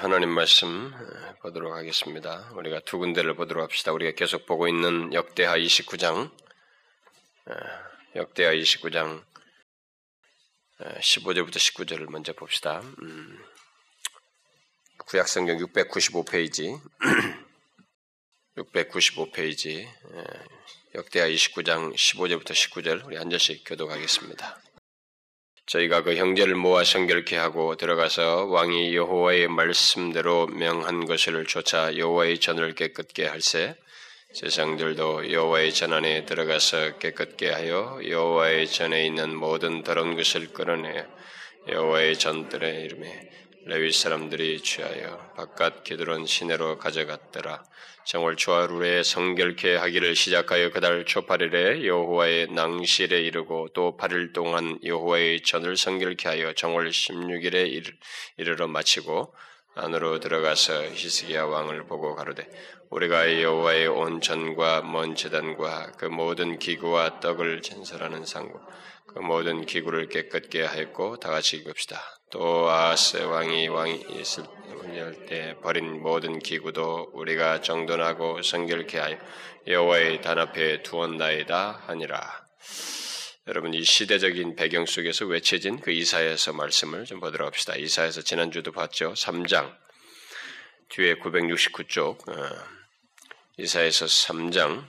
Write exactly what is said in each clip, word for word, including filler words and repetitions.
하나님 말씀 보도록 하겠습니다. 우리가 두 군데를 보도록 합시다. 우리가 계속 보고 있는 역대하 이십구 장, 역대하 이십구 장 십오 절부터 십구 절을 먼저 봅시다. 음, 구약성경 육백구십오 페이지, 육백구십오 페이지, 역대하 이십구 장 십오 절부터 십구 절 우리 한 절씩 교독하겠습니다. 저희가 그 형제를 모아 성결케 하고 들어가서 왕이 여호와의 말씀대로 명한 것을 조차 여호와의 전을 깨끗게 할세 제사장들도 여호와의 전 안에 들어가서 깨끗게 하여 여호와의 전에 있는 모든 더러운 것을 끌어내 여호와의 전들의 이름에 레위 사람들이 취하여 바깥 기드론 시내로 가져갔더라. 정월 초하루에 성결케 하기를 시작하여 그달 초팔일에 여호와의 낭실에 이르고 또 팔 일 동안 여호와의 전을 성결케 하여 정월 십육 일에 이르러 마치고 안으로 들어가서 히스기야 왕을 보고 가로되 우리가 여호와의 온 전과 먼 제단과 그 모든 기구와 떡을 진설하는 상고 그 모든 기구를 깨끗게 하였고 다같이 읽읍시다. 또 아하스 왕이 왕이 있을 때 버린 모든 기구도 우리가 정돈하고 성결케 하여 여호와의 단 앞에 두었나이다 하니라. 여러분, 이 시대적인 배경 속에서 외쳐진 그 이사야서 말씀을 좀 보도록 합시다. 이사야서 지난주도 봤죠. 삼 장 뒤에 구백육십구 쪽 이사야서 삼 장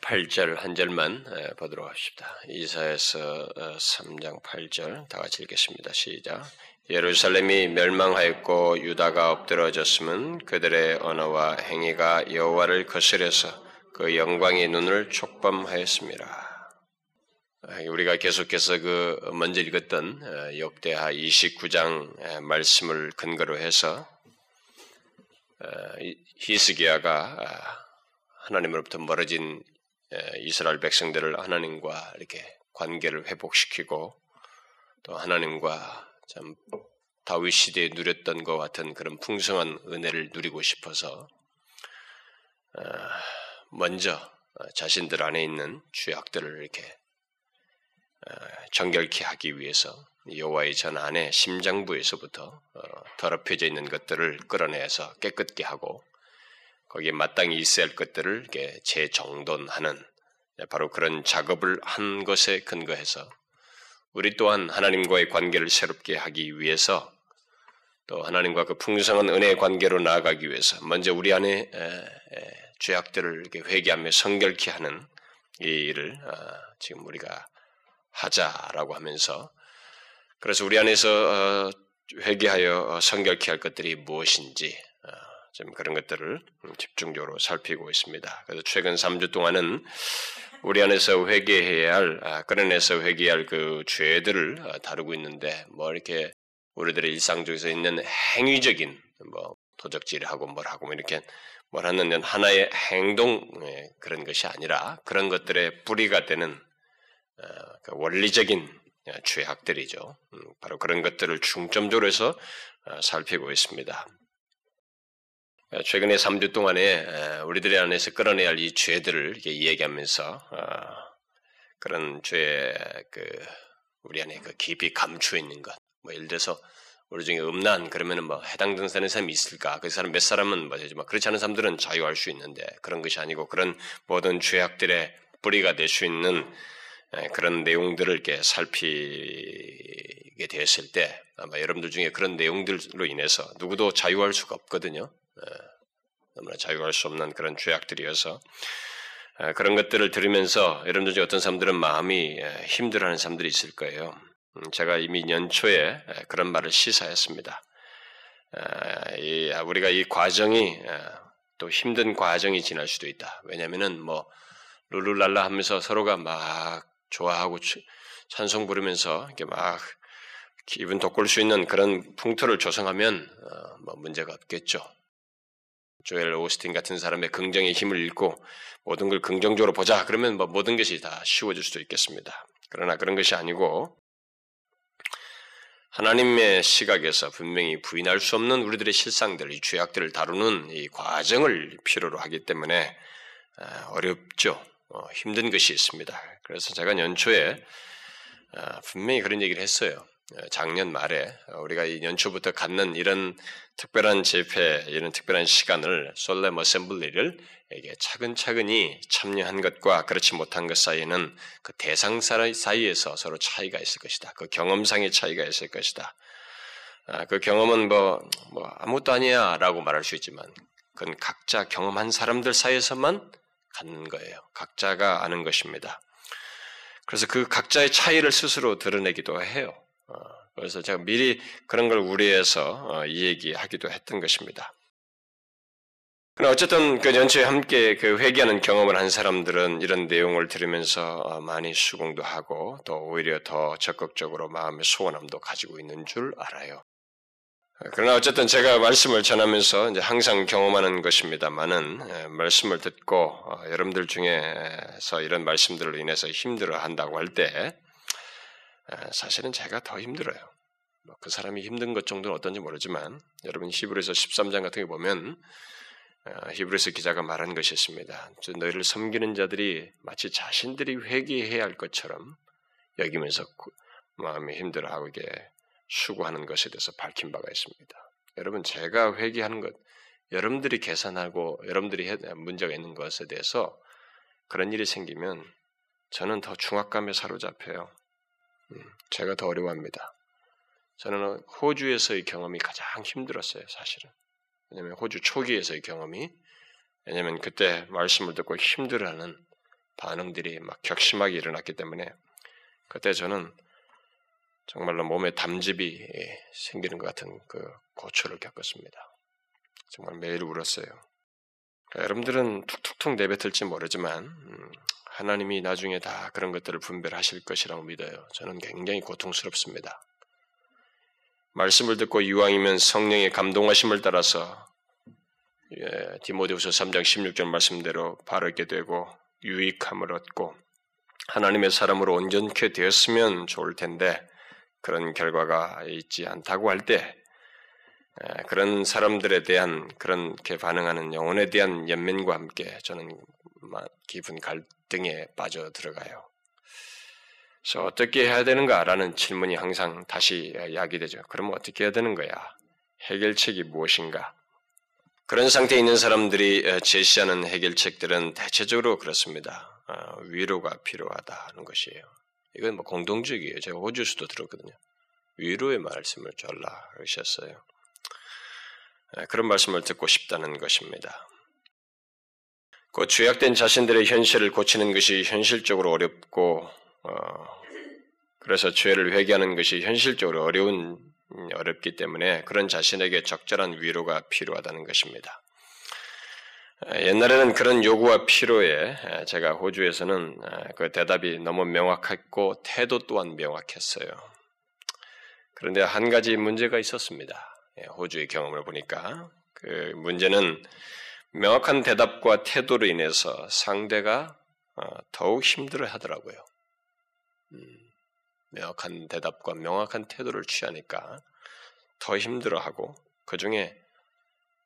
팔 절 한 절만 보도록 합시다. 이사야서 삼 장 팔 절 다 같이 읽겠습니다. 시작. 예루살렘이 멸망하였고 유다가 엎드러졌으면 그들의 언어와 행위가 여호와를 거스려서 그 영광의 눈을 촉범하였습니다. 우리가 계속해서 그 먼저 읽었던 역대하 이십구 장 말씀을 근거로 해서 히스기야가 하나님으로부터 멀어진 이스라엘 백성들을 하나님과 이렇게 관계를 회복시키고 또 하나님과 참 다윗 시대에 누렸던 것 같은 그런 풍성한 은혜를 누리고 싶어서 먼저 자신들 안에 있는 죄악들을 이렇게 정결케 하기 위해서 여호와의 전 안에 심장부에서부터 더럽혀져 있는 것들을 끌어내서 깨끗게 하고 거기에 마땅히 있어야 할 것들을 이렇게 재정돈하는 바로 그런 작업을 한 것에 근거해서 우리 또한 하나님과의 관계를 새롭게 하기 위해서 또 하나님과 그 풍성한 은혜의 관계로 나아가기 위해서 먼저 우리 안에 죄악들을 이렇게 회개하며 성결케 하는 이 일을 지금 우리가 하자라고 하면서 그래서 우리 안에서 회개하여 성결케 할 것들이 무엇인지 지금 그런 것들을 집중적으로 살피고 있습니다. 그래서 최근 삼 주 동안은 우리 안에서 회개해야 할, 끌어내서 회개해야 할 그 죄들을 다루고 있는데, 뭐 이렇게 우리들의 일상 중에서 있는 행위적인, 뭐 도적질하고 뭘 하고 이렇게 뭘 하는 하나의 행동, 그런 것이 아니라 그런 것들의 뿌리가 되는 원리적인 죄악들이죠. 바로 그런 것들을 중점적으로 해서 살피고 있습니다. 최근에 삼 주 동안에 우리들의 안에서 끌어내야 할 이 죄들을 이렇게 이야기하면서 그런 죄의 그 우리 안에 그 깊이 감추어 있는 것, 뭐 예를 들어서 우리 중에 음란 그러면은 뭐 해당되는 사람이 있을까? 그 사람 몇 사람은 뭐지만 그렇지 않은 사람들은 자유할 수 있는데 그런 것이 아니고 그런 모든 죄악들의 뿌리가 될 수 있는 그런 내용들을 이렇게 살피게 되었을 때 아마 여러분들 중에 그런 내용들로 인해서 누구도 자유할 수가 없거든요. 너무나 자유할 수 없는 그런 죄악들이어서 그런 것들을 들으면서 여러분들 중에 어떤 사람들은 마음이 힘들어하는 사람들이 있을 거예요. 제가 이미 연초에 그런 말을 시사했습니다. 우리가 이 과정이 또 힘든 과정이 지날 수도 있다. 왜냐하면은 뭐 룰루랄라 하면서 서로가 막 좋아하고 찬송 부르면서 이렇게 막 기분 돋굴 수 있는 그런 풍토를 조성하면 뭐 문제가 없겠죠. 조엘 오스틴 같은 사람의 긍정의 힘을 잃고 모든 걸 긍정적으로 보자 그러면 뭐 모든 것이 다 쉬워질 수도 있겠습니다. 그러나 그런 것이 아니고 하나님의 시각에서 분명히 부인할 수 없는 우리들의 실상들, 이 죄악들을 다루는 이 과정을 필요로 하기 때문에 어렵죠. 힘든 것이 있습니다. 그래서 제가 연초에 분명히 그런 얘기를 했어요. 작년 말에 우리가 이 연초부터 갖는 이런 특별한 집회, 이런 특별한 시간을 솔렘 어셈블리를 이게 차근차근히 참여한 것과 그렇지 못한 것 사이에는 그 대상 사이에서 서로 차이가 있을 것이다. 그 경험상의 차이가 있을 것이다. 그 경험은 뭐, 뭐 아무것도 아니야라고 말할 수 있지만 그건 각자 경험한 사람들 사이에서만 갖는 거예요. 각자가 아는 것입니다. 그래서 그 각자의 차이를 스스로 드러내기도 해요. 그래서 제가 미리 그런 걸 우려해서 이 얘기하기도 했던 것입니다. 그러나 어쨌든 그 연초에 함께 그 회개하는 경험을 한 사람들은 이런 내용을 들으면서 많이 수긍도 하고 또 오히려 더 적극적으로 마음의 소원함도 가지고 있는 줄 알아요. 그러나 어쨌든 제가 말씀을 전하면서 이제 항상 경험하는 것입니다만은 말씀을 듣고 여러분들 중에서 이런 말씀들로 인해서 힘들어한다고 할 때 사실은 제가 더 힘들어요. 그 사람이 힘든 것 정도는 어떤지 모르지만 여러분 히브리서 십삼 장 같은 게 보면 히브리서 기자가 말한 것이 있습니다. 너희를 섬기는 자들이 마치 자신들이 회개해야 할 것처럼 여기면서 마음이 힘들어하고 이게 수고하는 것에 대해서 밝힌 바가 있습니다. 여러분 제가 회개하는 것, 여러분들이 계산하고 여러분들이 문제가 있는 것에 대해서 그런 일이 생기면 저는 더 중압감에 사로잡혀요. 제가 더 어려워합니다. 저는 호주에서의 경험이 가장 힘들었어요, 사실은. 왜냐하면 호주 초기에서의 경험이, 왜냐하면 그때 말씀을 듣고 힘들어하는 반응들이 막 격심하게 일어났기 때문에 그때 저는 정말로 몸에 담즙이 생기는 것 같은 그 고초를 겪었습니다. 정말 매일 울었어요. 그러니까 여러분들은 툭툭툭 내뱉을지 모르지만 음, 하나님이 나중에 다 그런 것들을 분별하실 것이라고 믿어요. 저는 굉장히 고통스럽습니다. 말씀을 듣고 이왕이면 성령의 감동하심을 따라서 예, 디모데후서 삼 장 십육 절 말씀대로 바로 있게 되고 유익함을 얻고 하나님의 사람으로 온전케 되었으면 좋을 텐데 그런 결과가 있지 않다고 할 때 그런 사람들에 대한 그렇게 반응하는 영혼에 대한 연민과 함께 저는 기분 갈등에 빠져 들어가요. 그래서 어떻게 해야 되는가라는 질문이 항상 다시 야기되죠. 그러면 어떻게 해야 되는 거야? 해결책이 무엇인가? 그런 상태에 있는 사람들이 제시하는 해결책들은 대체적으로 그렇습니다. 위로가 필요하다는 것이에요. 이건 뭐 공동적이에요. 제가 호주에서도 들었거든요. 위로의 말씀을 전라 하셨어요. 그런 말씀을 듣고 싶다는 것입니다. 그 죄악된 자신들의 현실을 고치는 것이 현실적으로 어렵고 어, 그래서 죄를 회개하는 것이 현실적으로 어려운 어렵기 때문에 그런 자신에게 적절한 위로가 필요하다는 것입니다. 옛날에는 그런 요구와 필요에 제가 호주에서는 그 대답이 너무 명확했고 태도 또한 명확했어요. 그런데 한 가지 문제가 있었습니다. 호주의 경험을 보니까 그 문제는 명확한 대답과 태도로 인해서 상대가 더욱 힘들어하더라고요. 명확한 대답과 명확한 태도를 취하니까 더 힘들어하고 그 중에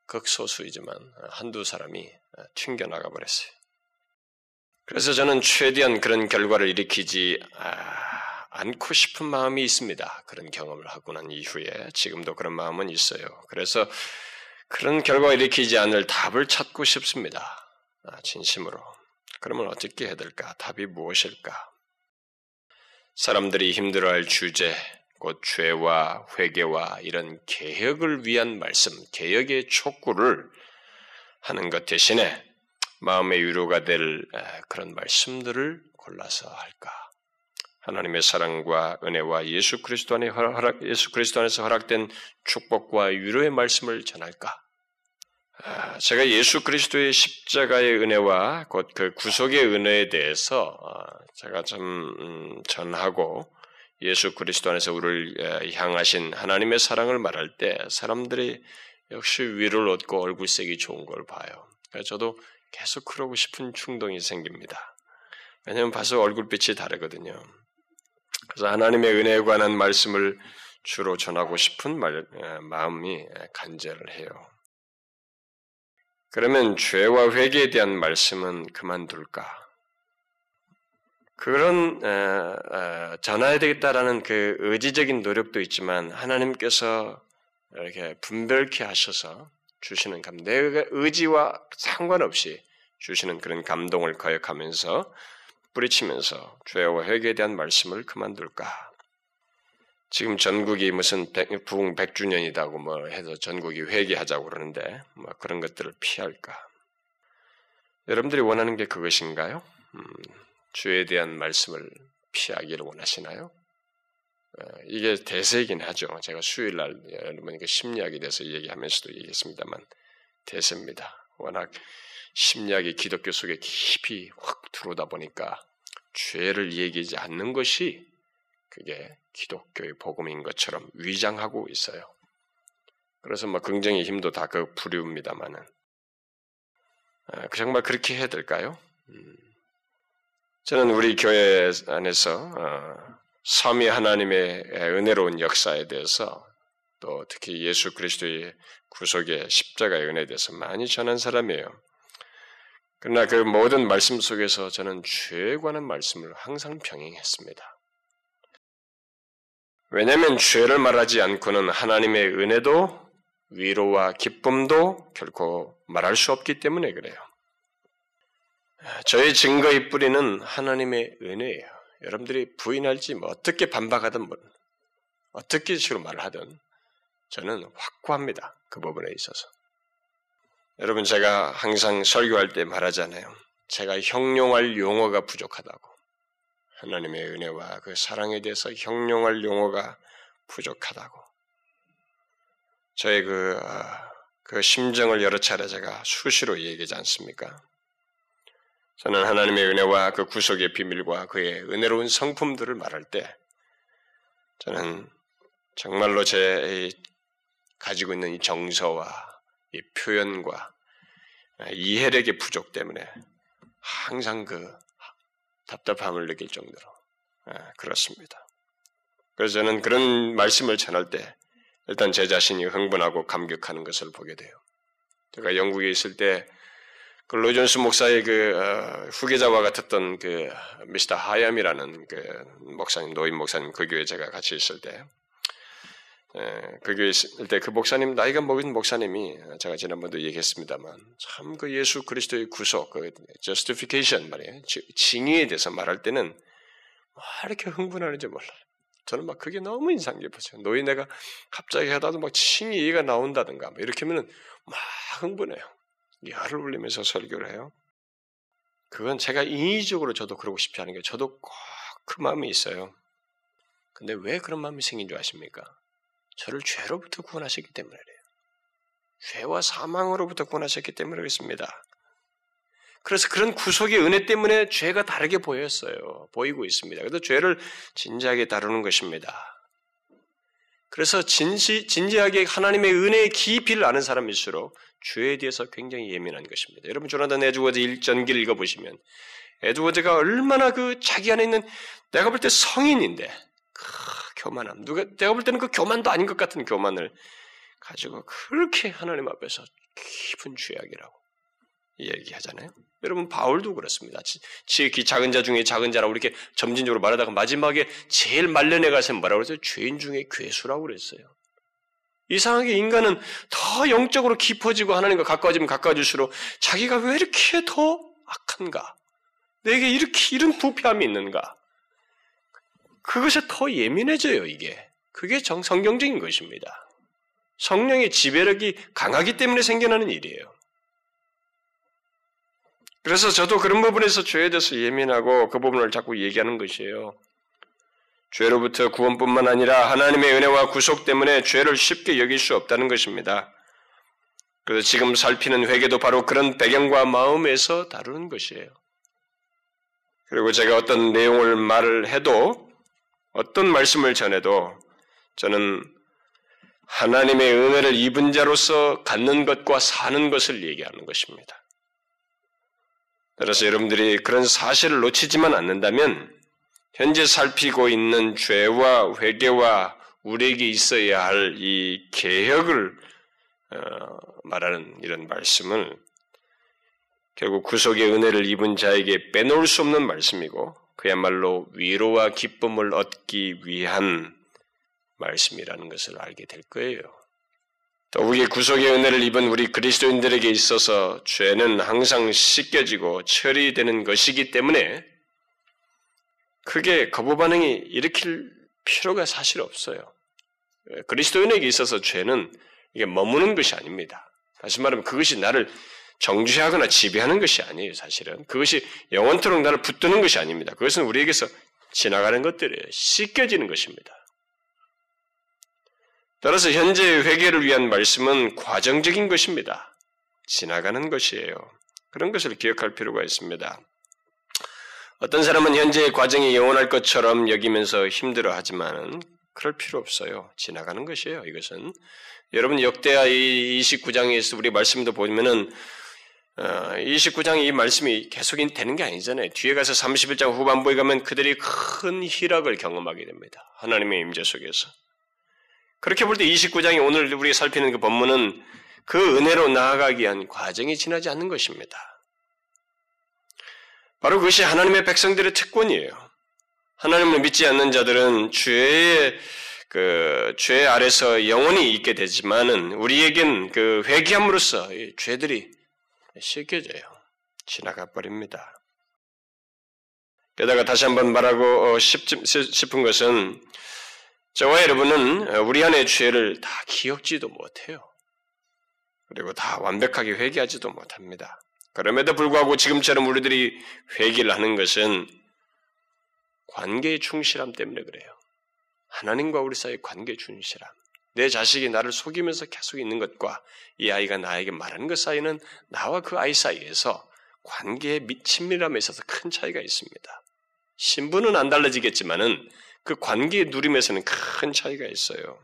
극소수이지만 한두 사람이 튕겨나가 버렸어요. 그래서 저는 최대한 그런 결과를 일으키지 않고 싶은 마음이 있습니다. 그런 경험을 하고 난 이후에 지금도 그런 마음은 있어요. 그래서 그런 결과를 일으키지 않을 답을 찾고 싶습니다. 진심으로. 그러면 어떻게 해야 될까? 답이 무엇일까? 사람들이 힘들어할 주제, 곧 죄와 회개와 이런 개혁을 위한 말씀, 개혁의 촉구를 하는 것 대신에 마음의 위로가 될 그런 말씀들을 골라서 할까? 하나님의 사랑과 은혜와 예수 그리스도 안에 허락, 예수 그리스도 안에서 허락된 축복과 위로의 말씀을 전할까? 제가 예수 그리스도의 십자가의 은혜와 곧 그 구속의 은혜에 대해서 제가 좀 전하고 예수 그리스도 안에서 우리를 향하신 하나님의 사랑을 말할 때 사람들이 역시 위로를 얻고 얼굴색이 좋은 걸 봐요. 그러니까 저도 계속 그러고 싶은 충동이 생깁니다. 왜냐하면 봐서 얼굴빛이 다르거든요. 그래서 하나님의 은혜에 관한 말씀을 주로 전하고 싶은 말, 마음이 간절해요. 그러면 죄와 회개에 대한 말씀은 그만둘까? 그런 어, 어, 전해야 되겠다라는 그 의지적인 노력도 있지만 하나님께서 이렇게 분별케 하셔서 주시는 감동, 내 의지와 상관없이 주시는 그런 감동을 거역하면서 뿌리치면서 죄와 회개에 대한 말씀을 그만둘까? 지금 전국이 무슨 부흥 백 주년이다고 뭐 해서 전국이 회개하자고 그러는데 뭐 그런 것들을 피할까? 여러분들이 원하는 게 그것인가요? 음, 주에 대한 말씀을 피하기를 원하시나요? 이게 대세이긴 하죠. 제가 수요일날 여러분에게 심리학에 대해서 얘기하면서도 얘기했습니다만 대세입니다. 워낙 심리학이 기독교 속에 깊이 확 들어오다 보니까 죄를 얘기하지 않는 것이 그게 기독교의 복음인 것처럼 위장하고 있어요. 그래서 뭐 긍정의 힘도 다 그 부류입니다만은 정말 그렇게 해야 될까요? 저는 우리 교회 안에서 삼위 하나님의 은혜로운 역사에 대해서 또 특히 예수 그리스도의 구속의 십자가의 은혜에 대해서 많이 전한 사람이에요. 그러나 그 모든 말씀 속에서 저는 죄에 관한 말씀을 항상 병행했습니다. 왜냐하면 죄를 말하지 않고는 하나님의 은혜도 위로와 기쁨도 결코 말할 수 없기 때문에 그래요. 저의 증거의 뿌리는 하나님의 은혜예요. 여러분들이 부인할지 뭐 어떻게 반박하든 뭐 어떻게 식으로 말을 하든 저는 확고합니다. 그 부분에 있어서. 여러분 제가 항상 설교할 때 말하잖아요. 제가 형용할 용어가 부족하다고. 하나님의 은혜와 그 사랑에 대해서 형용할 용어가 부족하다고. 저의 그, 그 심정을 여러 차례 제가 수시로 얘기하지 않습니까? 저는 하나님의 은혜와 그 구속의 비밀과 그의 은혜로운 성품들을 말할 때 저는 정말로 제 가지고 있는 이 정서와 이 표현과 이해력의 부족 때문에 항상 그 답답함을 느낄 정도로 그렇습니다. 그래서 저는 그런 말씀을 전할 때 일단 제 자신이 흥분하고 감격하는 것을 보게 돼요. 제가 영국에 있을 때 그 로존스 목사의 그 어, 후계자와 같았던 그 미스터 하얌이라는 그 목사님, 노인 목사님 그 교회 제가 같이 있을 때, 에, 그 교회 있을 때 그 목사님 나이가 먹은 목사님이 제가 지난번도 얘기했습니다만 참 그 예수 그리스도의 구속, 그 justification 말이에요, 징의에 대해서 말할 때는 뭐 이렇게 흥분하는지 몰라요. 저는 막 그게 너무 인상 깊었어요. 노인네가 갑자기 하다도 막 징의가 나온다든가 뭐 이렇게 하면은 막 흥분해요. 열을 올리면서 설교를 해요. 그건 제가 인위적으로 저도 그러고 싶지 않은 게 저도 꼭 그 마음이 있어요. 근데 왜 그런 마음이 생긴 줄 아십니까? 저를 죄로부터 구원하셨기 때문에 그래요. 죄와 사망으로부터 구원하셨기 때문에 그렇습니다. 그래서 그런 구속의 은혜 때문에 죄가 다르게 보였어요. 보이고 있습니다. 그래서 죄를 진지하게 다루는 것입니다. 그래서 진시, 진지하게 하나님의 은혜의 깊이를 아는 사람일수록 죄에 대해서 굉장히 예민한 것입니다. 여러분 조나단 에드워드 일전기를 읽어보시면 에드워드가 얼마나 그 자기 안에 있는 내가 볼 때 성인인데 그 교만함, 누가 내가 볼 때는 그 교만도 아닌 것 같은 교만을 가지고 그렇게 하나님 앞에서 깊은 죄악이라고 얘기하잖아요. 여러분 바울도 그렇습니다. 지극히 작은 자 중에 작은 자라고 이렇게 점진적으로 말하다가 마지막에 제일 말년에 가서 뭐라고 그랬어요? 죄인 중에 괴수라고 그랬어요. 이상하게 인간은 더 영적으로 깊어지고 하나님과 가까워지면 가까워질수록 자기가 왜 이렇게 더 악한가? 내게 이렇게 이런 부패함이 있는가? 그것에 더 예민해져요, 이게. 그게 정, 성경적인 것입니다. 성령의 지배력이 강하기 때문에 생겨나는 일이에요. 그래서 저도 그런 부분에서 죄에 대해서 예민하고 그 부분을 자꾸 얘기하는 것이에요. 죄로부터 구원뿐만 아니라 하나님의 은혜와 구속 때문에 죄를 쉽게 여길 수 없다는 것입니다. 그래서 지금 살피는 회개도 바로 그런 배경과 마음에서 다루는 것이에요. 그리고 제가 어떤 내용을 말을 해도 어떤 말씀을 전해도 저는 하나님의 은혜를 입은 자로서 갖는 것과 사는 것을 얘기하는 것입니다. 따라서 여러분들이 그런 사실을 놓치지만 않는다면 현재 살피고 있는 죄와 회개와 우리에게 있어야 할 이 개혁을 말하는 이런 말씀을 결국 구속의 은혜를 입은 자에게 빼놓을 수 없는 말씀이고 그야말로 위로와 기쁨을 얻기 위한 말씀이라는 것을 알게 될 거예요. 더욱이 구속의 은혜를 입은 우리 그리스도인들에게 있어서 죄는 항상 씻겨지고 처리되는 것이기 때문에 크게 거부반응이 일으킬 필요가 사실 없어요. 그리스도인에게 있어서 죄는 이게 머무는 것이 아닙니다. 다시 말하면 그것이 나를 정죄하거나 지배하는 것이 아니에요. 사실은 그것이 영원토록 나를 붙드는 것이 아닙니다. 그것은 우리에게서 지나가는 것들이에요. 씻겨지는 것입니다. 따라서 현재의 회개를 위한 말씀은 과정적인 것입니다. 지나가는 것이에요. 그런 것을 기억할 필요가 있습니다. 어떤 사람은 현재의 과정이 영원할 것처럼 여기면서 힘들어하지만 그럴 필요 없어요. 지나가는 것이에요. 이것은 여러분 역대하 이십구 장에서 우리 말씀도 보면은 이십구 장에 이 말씀이 계속 되는 게 아니잖아요. 뒤에 가서 삼십일 장 후반부에 가면 그들이 큰 희락을 경험하게 됩니다. 하나님의 임재 속에서. 그렇게 볼 때 이십구 장이 오늘 우리 살피는 그 본문은 그 은혜로 나아가기 위한 과정이 지나지 않는 것입니다. 바로 그것이 하나님의 백성들의 특권이에요. 하나님을 믿지 않는 자들은 죄의 그 죄 아래서 영원히 있게 되지만은 우리에겐 그 회개함으로써 이 죄들이 씻겨져요. 지나가 버립니다. 게다가 다시 한번 말하고 싶은 것은 저와 여러분은 우리 안의 죄를 다 기억지도 못해요. 그리고 다 완벽하게 회개하지도 못합니다. 그럼에도 불구하고 지금처럼 우리들이 회개를 하는 것은 관계의 충실함 때문에 그래요. 하나님과 우리 사이의 관계의 충실함. 내 자식이 나를 속이면서 계속 있는 것과 이 아이가 나에게 말하는 것 사이는 나와 그 아이 사이에서 관계의 친밀함에 있어서 큰 차이가 있습니다. 신분은 안 달라지겠지만은 그 관계의 누림에서는 큰 차이가 있어요.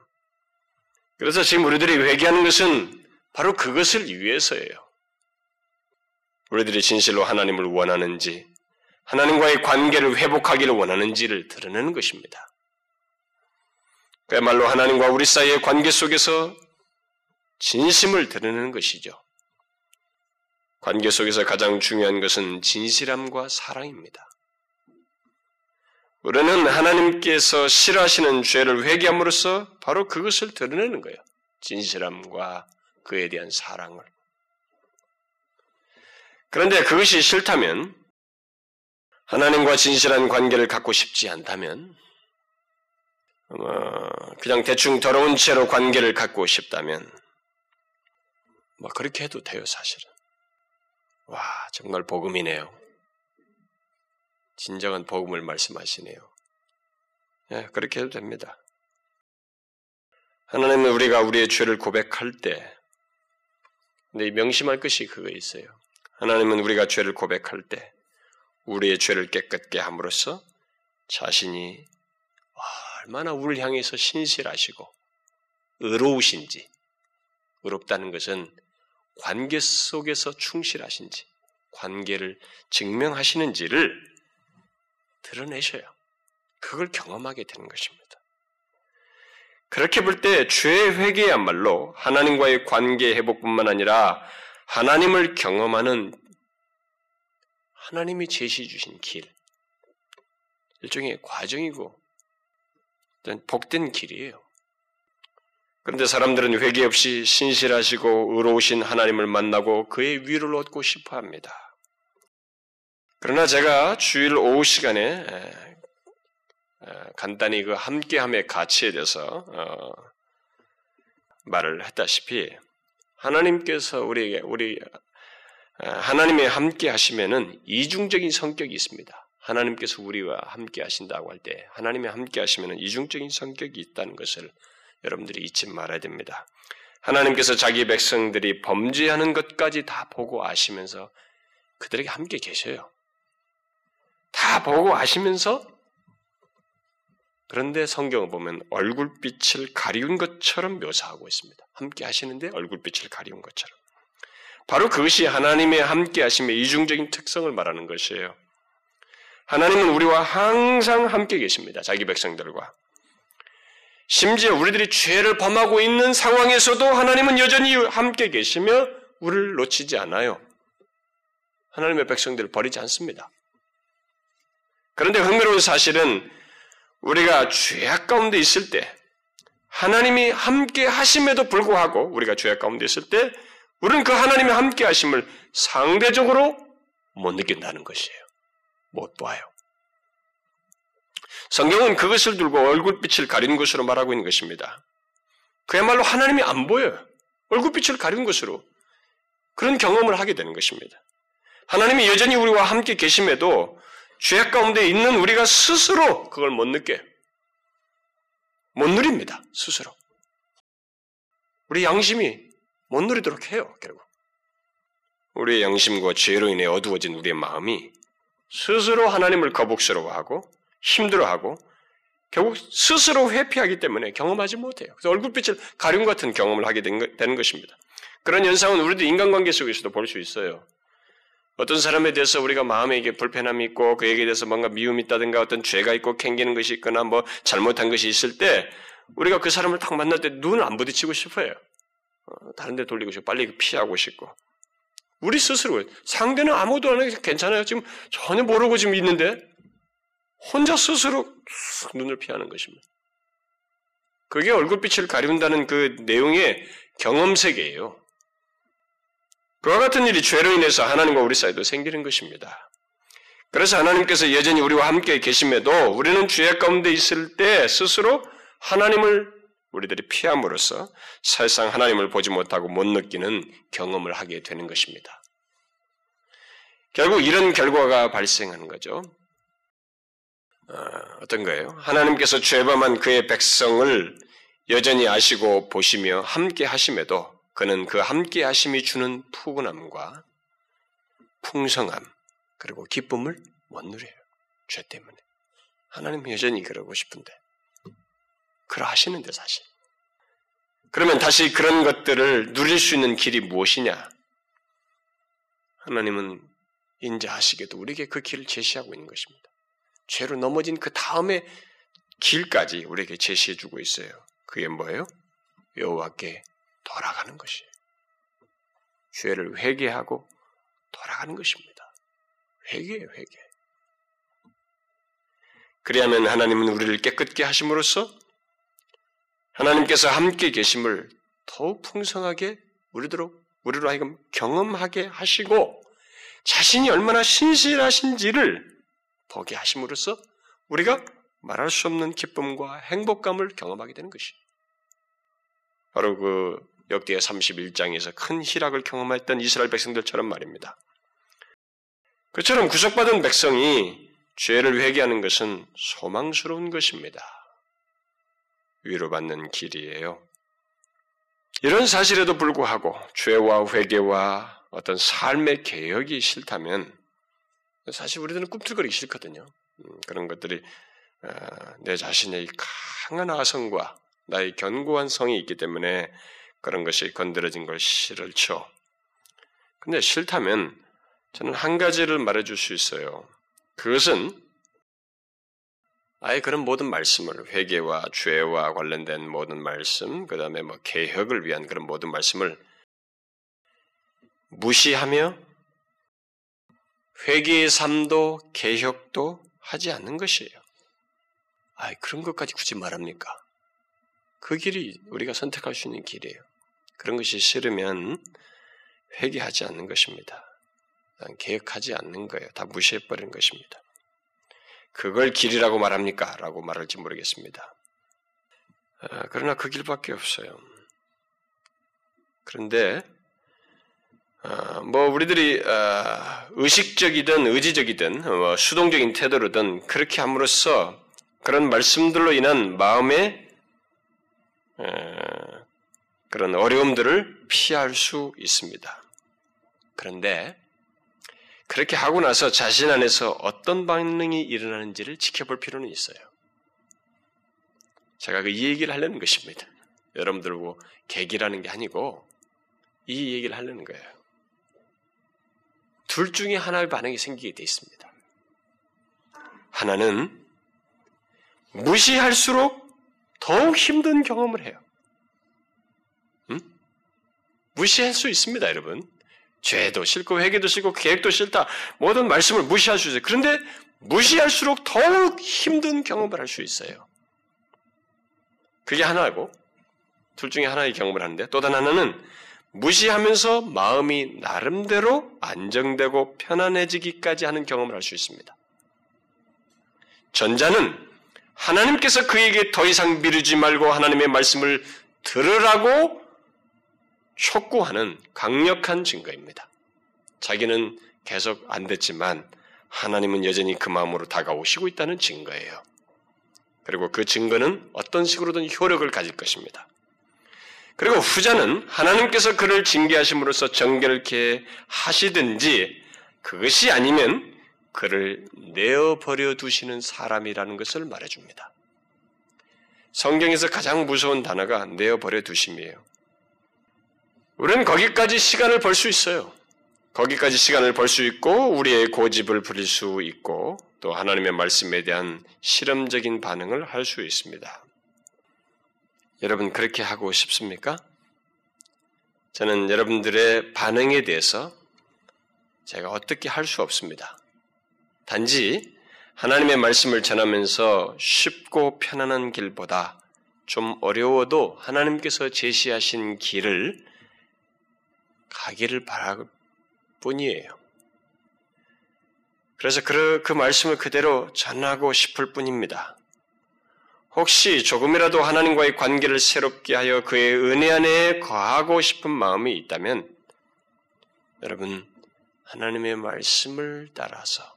그래서 지금 우리들이 회개하는 것은 바로 그것을 위해서예요. 우리들이 진실로 하나님을 원하는지, 하나님과의 관계를 회복하기를 원하는지를 드러내는 것입니다. 그야말로 하나님과 우리 사이의 관계 속에서 진심을 드러내는 것이죠. 관계 속에서 가장 중요한 것은 진실함과 사랑입니다. 우리는 하나님께서 싫어하시는 죄를 회개함으로써 바로 그것을 드러내는 거예요. 진실함과 그에 대한 사랑을. 그런데 그것이 싫다면, 하나님과 진실한 관계를 갖고 싶지 않다면, 그냥 대충 더러운 채로 관계를 갖고 싶다면, 뭐 그렇게 해도 돼요, 사실은. 와, 정말 복음이네요. 진정한 복음을 말씀하시네요. 네, 그렇게 해도 됩니다. 하나님은 우리가 우리의 죄를 고백할 때, 근데 명심할 것이 그거에 있어요. 하나님은 우리가 죄를 고백할 때 우리의 죄를 깨끗게 함으로써 자신이 얼마나 우리를 향해서 신실하시고 의로우신지, 의롭다는 것은 관계 속에서 충실하신지, 관계를 증명하시는지를 드러내셔요. 그걸 경험하게 되는 것입니다. 그렇게 볼 때 죄의 회개야말로 하나님과의 관계 회복뿐만 아니라 하나님을 경험하는 하나님이 제시해 주신 길, 일종의 과정이고 복된 길이에요. 그런데 사람들은 회개 없이 신실하시고 의로우신 하나님을 만나고 그의 위로를 얻고 싶어합니다. 그러나 제가 주일 오후 시간에 간단히 그 함께함의 가치에 대해서 말을 했다시피 하나님께서 우리에게 우리 하나님의 함께 하시면은 이중적인 성격이 있습니다. 하나님께서 우리와 함께 하신다고 할 때 하나님의 함께 하시면은 이중적인 성격이 있다는 것을 여러분들이 잊지 말아야 됩니다. 하나님께서 자기 백성들이 범죄하는 것까지 다 보고 아시면서 그들에게 함께 계셔요. 다 보고 아시면서 그런데 성경을 보면 얼굴빛을 가리운 것처럼 묘사하고 있습니다. 함께 하시는데 얼굴빛을 가리운 것처럼. 바로 그것이 하나님의 함께 하심의 이중적인 특성을 말하는 것이에요. 하나님은 우리와 항상 함께 계십니다. 자기 백성들과. 심지어 우리들이 죄를 범하고 있는 상황에서도 하나님은 여전히 함께 계시며 우리를 놓치지 않아요. 하나님의 백성들을 버리지 않습니다. 그런데 흥미로운 사실은 우리가 죄악 가운데 있을 때 하나님이 함께 하심에도 불구하고 우리가 죄악 가운데 있을 때 우리는 그 하나님의 함께 하심을 상대적으로 못 느낀다는 것이에요. 못 봐요. 성경은 그것을 들고 얼굴빛을 가리는 것으로 말하고 있는 것입니다. 그야말로 하나님이 안 보여요. 얼굴빛을 가리는 것으로 그런 경험을 하게 되는 것입니다. 하나님이 여전히 우리와 함께 계심에도 죄악 가운데 있는 우리가 스스로 그걸 못 느껴요. 못 누립니다. 스스로. 우리 양심이 못 누리도록 해요. 결국. 우리의 양심과 죄로 인해 어두워진 우리의 마음이 스스로 하나님을 거북스러워하고 힘들어하고 결국 스스로 회피하기 때문에 경험하지 못해요. 그래서 얼굴빛을 가림 같은 경험을 하게 되는 것입니다. 그런 현상은 우리도 인간관계 속에서도 볼 수 있어요. 어떤 사람에 대해서 우리가 마음에 이게 불편함이 있고 그에게 대해서 뭔가 미움이 있다든가 어떤 죄가 있고 캥기는 것이 있거나 뭐 잘못한 것이 있을 때 우리가 그 사람을 딱 만날 때 눈을 안 부딪히고 싶어요. 다른 데 돌리고 싶고 빨리 피하고 싶고 우리 스스로 상대는 아무도 안 해서 괜찮아요. 지금 전혀 모르고 지금 있는데 혼자 스스로 눈을 피하는 것입니다. 그게 얼굴빛을 가린다는 그 내용의 경험세계예요. 그와 같은 일이 죄로 인해서 하나님과 우리 사이도 생기는 것입니다. 그래서 하나님께서 여전히 우리와 함께 계심에도 우리는 죄악 가운데 있을 때 스스로 하나님을 우리들이 피함으로써 사실상 하나님을 보지 못하고 못 느끼는 경험을 하게 되는 것입니다. 결국 이런 결과가 발생하는 거죠. 어떤 거예요? 하나님께서 죄범한 그의 백성을 여전히 아시고 보시며 함께 하심에도 그는 그 함께 하심이 주는 푸근함과 풍성함 그리고 기쁨을 못 누려요. 죄 때문에. 하나님은 여전히 그러고 싶은데 그러하시는데 사실. 그러면 다시 그런 것들을 누릴 수 있는 길이 무엇이냐? 하나님은 인자하시게도 우리에게 그 길을 제시하고 있는 것입니다. 죄로 넘어진 그 다음에 길까지 우리에게 제시해주고 있어요. 그게 뭐예요? 여호와께 돌아가는 것이에요. 죄를 회개하고 돌아가는 것입니다. 회개예요, 회개. 그리하면 하나님은 우리를 깨끗게 하심으로써 하나님께서 함께 계심을 더욱 풍성하게 우리로, 우리로 하여금 경험하게 하시고 자신이 얼마나 신실하신지를 보게 하심으로써 우리가 말할 수 없는 기쁨과 행복감을 경험하게 되는 것이에요. 바로 그 역대하 삼십일 장에서 큰 희락을 경험했던 이스라엘 백성들처럼 말입니다. 그처럼 구속받은 백성이 죄를 회개하는 것은 소망스러운 것입니다. 위로받는 길이에요. 이런 사실에도 불구하고 죄와 회개와 어떤 삶의 개혁이 싫다면 사실 우리들은 꿈틀거리기 싫거든요. 그런 것들이 내 자신의 강한 아성과 나의 견고한 성이 있기 때문에 그런 것이 건드려진 걸 싫죠. 근데 싫다면 저는 한 가지를 말해줄 수 있어요. 그것은 아예 그런 모든 말씀을 회개와 죄와 관련된 모든 말씀, 그 다음에 뭐 개혁을 위한 그런 모든 말씀을 무시하며 회개의 삶도 개혁도 하지 않는 것이에요. 아예 그런 것까지 굳이 말합니까? 그 길이 우리가 선택할 수 있는 길이에요. 그런 것이 싫으면 회개하지 않는 것입니다. 개혁하지 않는 거예요. 다 무시해버리는 것입니다. 그걸 길이라고 말합니까? 라고 말할지 모르겠습니다. 아, 그러나 그 길밖에 없어요. 그런데 아, 뭐 우리들이 아, 의식적이든 의지적이든 뭐 수동적인 태도로든 그렇게 함으로써 그런 말씀들로 인한 마음의 그런 어려움들을 피할 수 있습니다. 그런데 그렇게 하고 나서 자신 안에서 어떤 반응이 일어나는지를 지켜볼 필요는 있어요. 제가 그 이 얘기를 하려는 것입니다. 여러분들하고 계기라는 게 아니고 이 얘기를 하려는 거예요. 둘 중에 하나의 반응이 생기게 돼 있습니다. 하나는 무시할수록 더욱 힘든 경험을 해요. 응? 무시할 수 있습니다, 여러분. 죄도 싫고 회개도 싫고 계획도 싫다. 모든 말씀을 무시할 수 있어요. 그런데 무시할수록 더욱 힘든 경험을 할 수 있어요. 그게 하나고, 둘 중에 하나의 경험을 하는데, 또 다른 하나는 무시하면서 마음이 나름대로 안정되고 편안해지기까지 하는 경험을 할 수 있습니다. 전자는 하나님께서 그에게 더 이상 미루지 말고 하나님의 말씀을 들으라고 촉구하는 강력한 증거입니다. 자기는 계속 안 됐지만 하나님은 여전히 그 마음으로 다가오시고 있다는 증거예요. 그리고 그 증거는 어떤 식으로든 효력을 가질 것입니다. 그리고 후자는 하나님께서 그를 징계하심으로써 정결케 하시든지 그것이 아니면 그를 내어버려 두시는 사람이라는 것을 말해줍니다. 성경에서 가장 무서운 단어가 내어버려 두심이에요. 우리는 거기까지 시간을 벌 수 있어요. 거기까지 시간을 벌 수 있고 우리의 고집을 부릴 수 있고 또 하나님의 말씀에 대한 실험적인 반응을 할 수 있습니다. 여러분 그렇게 하고 싶습니까? 저는 여러분들의 반응에 대해서 제가 어떻게 할 수 없습니다. 단지 하나님의 말씀을 전하면서 쉽고 편안한 길보다 좀 어려워도 하나님께서 제시하신 길을 가기를 바랄 뿐이에요. 그래서 그, 그 말씀을 그대로 전하고 싶을 뿐입니다. 혹시 조금이라도 하나님과의 관계를 새롭게 하여 그의 은혜 안에 거하고 싶은 마음이 있다면 여러분 하나님의 말씀을 따라서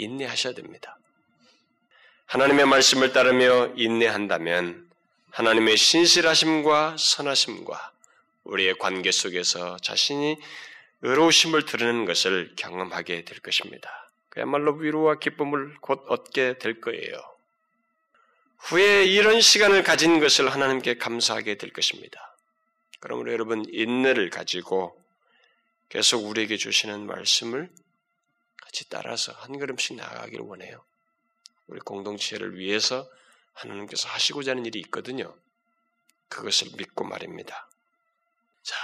인내하셔야 됩니다. 하나님의 말씀을 따르며 인내한다면 하나님의 신실하심과 선하심과 우리의 관계 속에서 자신이 의로우심을 드러내는 것을 경험하게 될 것입니다. 그야말로 위로와 기쁨을 곧 얻게 될 거예요. 후에 이런 시간을 가진 것을 하나님께 감사하게 될 것입니다. 그러므로 여러분 인내를 가지고 계속 우리에게 주시는 말씀을 같이 따라서 한 걸음씩 나아가기를 원해요. 우리 공동체를 위해서 하나님께서 하시고자 하는 일이 있거든요. 그것을 믿고 말입니다. 자,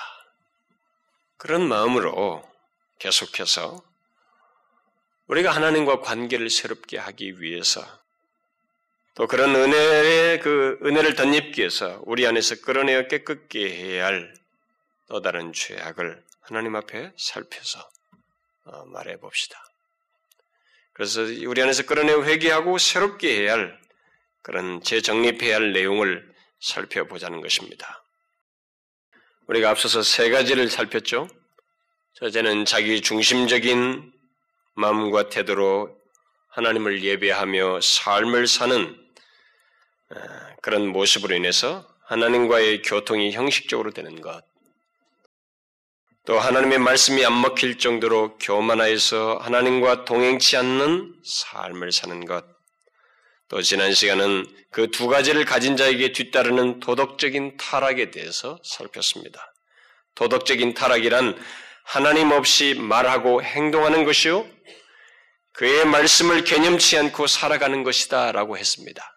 그런 마음으로 계속해서 우리가 하나님과 관계를 새롭게 하기 위해서 또 그런 은혜의 그 은혜를 덧입기 위해서 우리 안에서 끌어내어 깨끗게 해야 할 또 다른 죄악을 하나님 앞에 살펴서 말해 봅시다. 그래서 우리 안에서 끌어내어 회개하고 새롭게 해야 할 그런 재정립해야 할 내용을 살펴보자는 것입니다. 우리가 앞서서 세 가지를 살폈죠. 첫째는 자기 중심적인 마음과 태도로 하나님을 예배하며 삶을 사는 그런 모습으로 인해서 하나님과의 교통이 형식적으로 되는 것. 또 하나님의 말씀이 안 먹힐 정도로 교만하여서 하나님과 동행치 않는 삶을 사는 것. 또 지난 시간은 그 두 가지를 가진 자에게 뒤따르는 도덕적인 타락에 대해서 살폈습니다. 도덕적인 타락이란 하나님 없이 말하고 행동하는 것이요 그의 말씀을 개념치 않고 살아가는 것이다 라고 했습니다.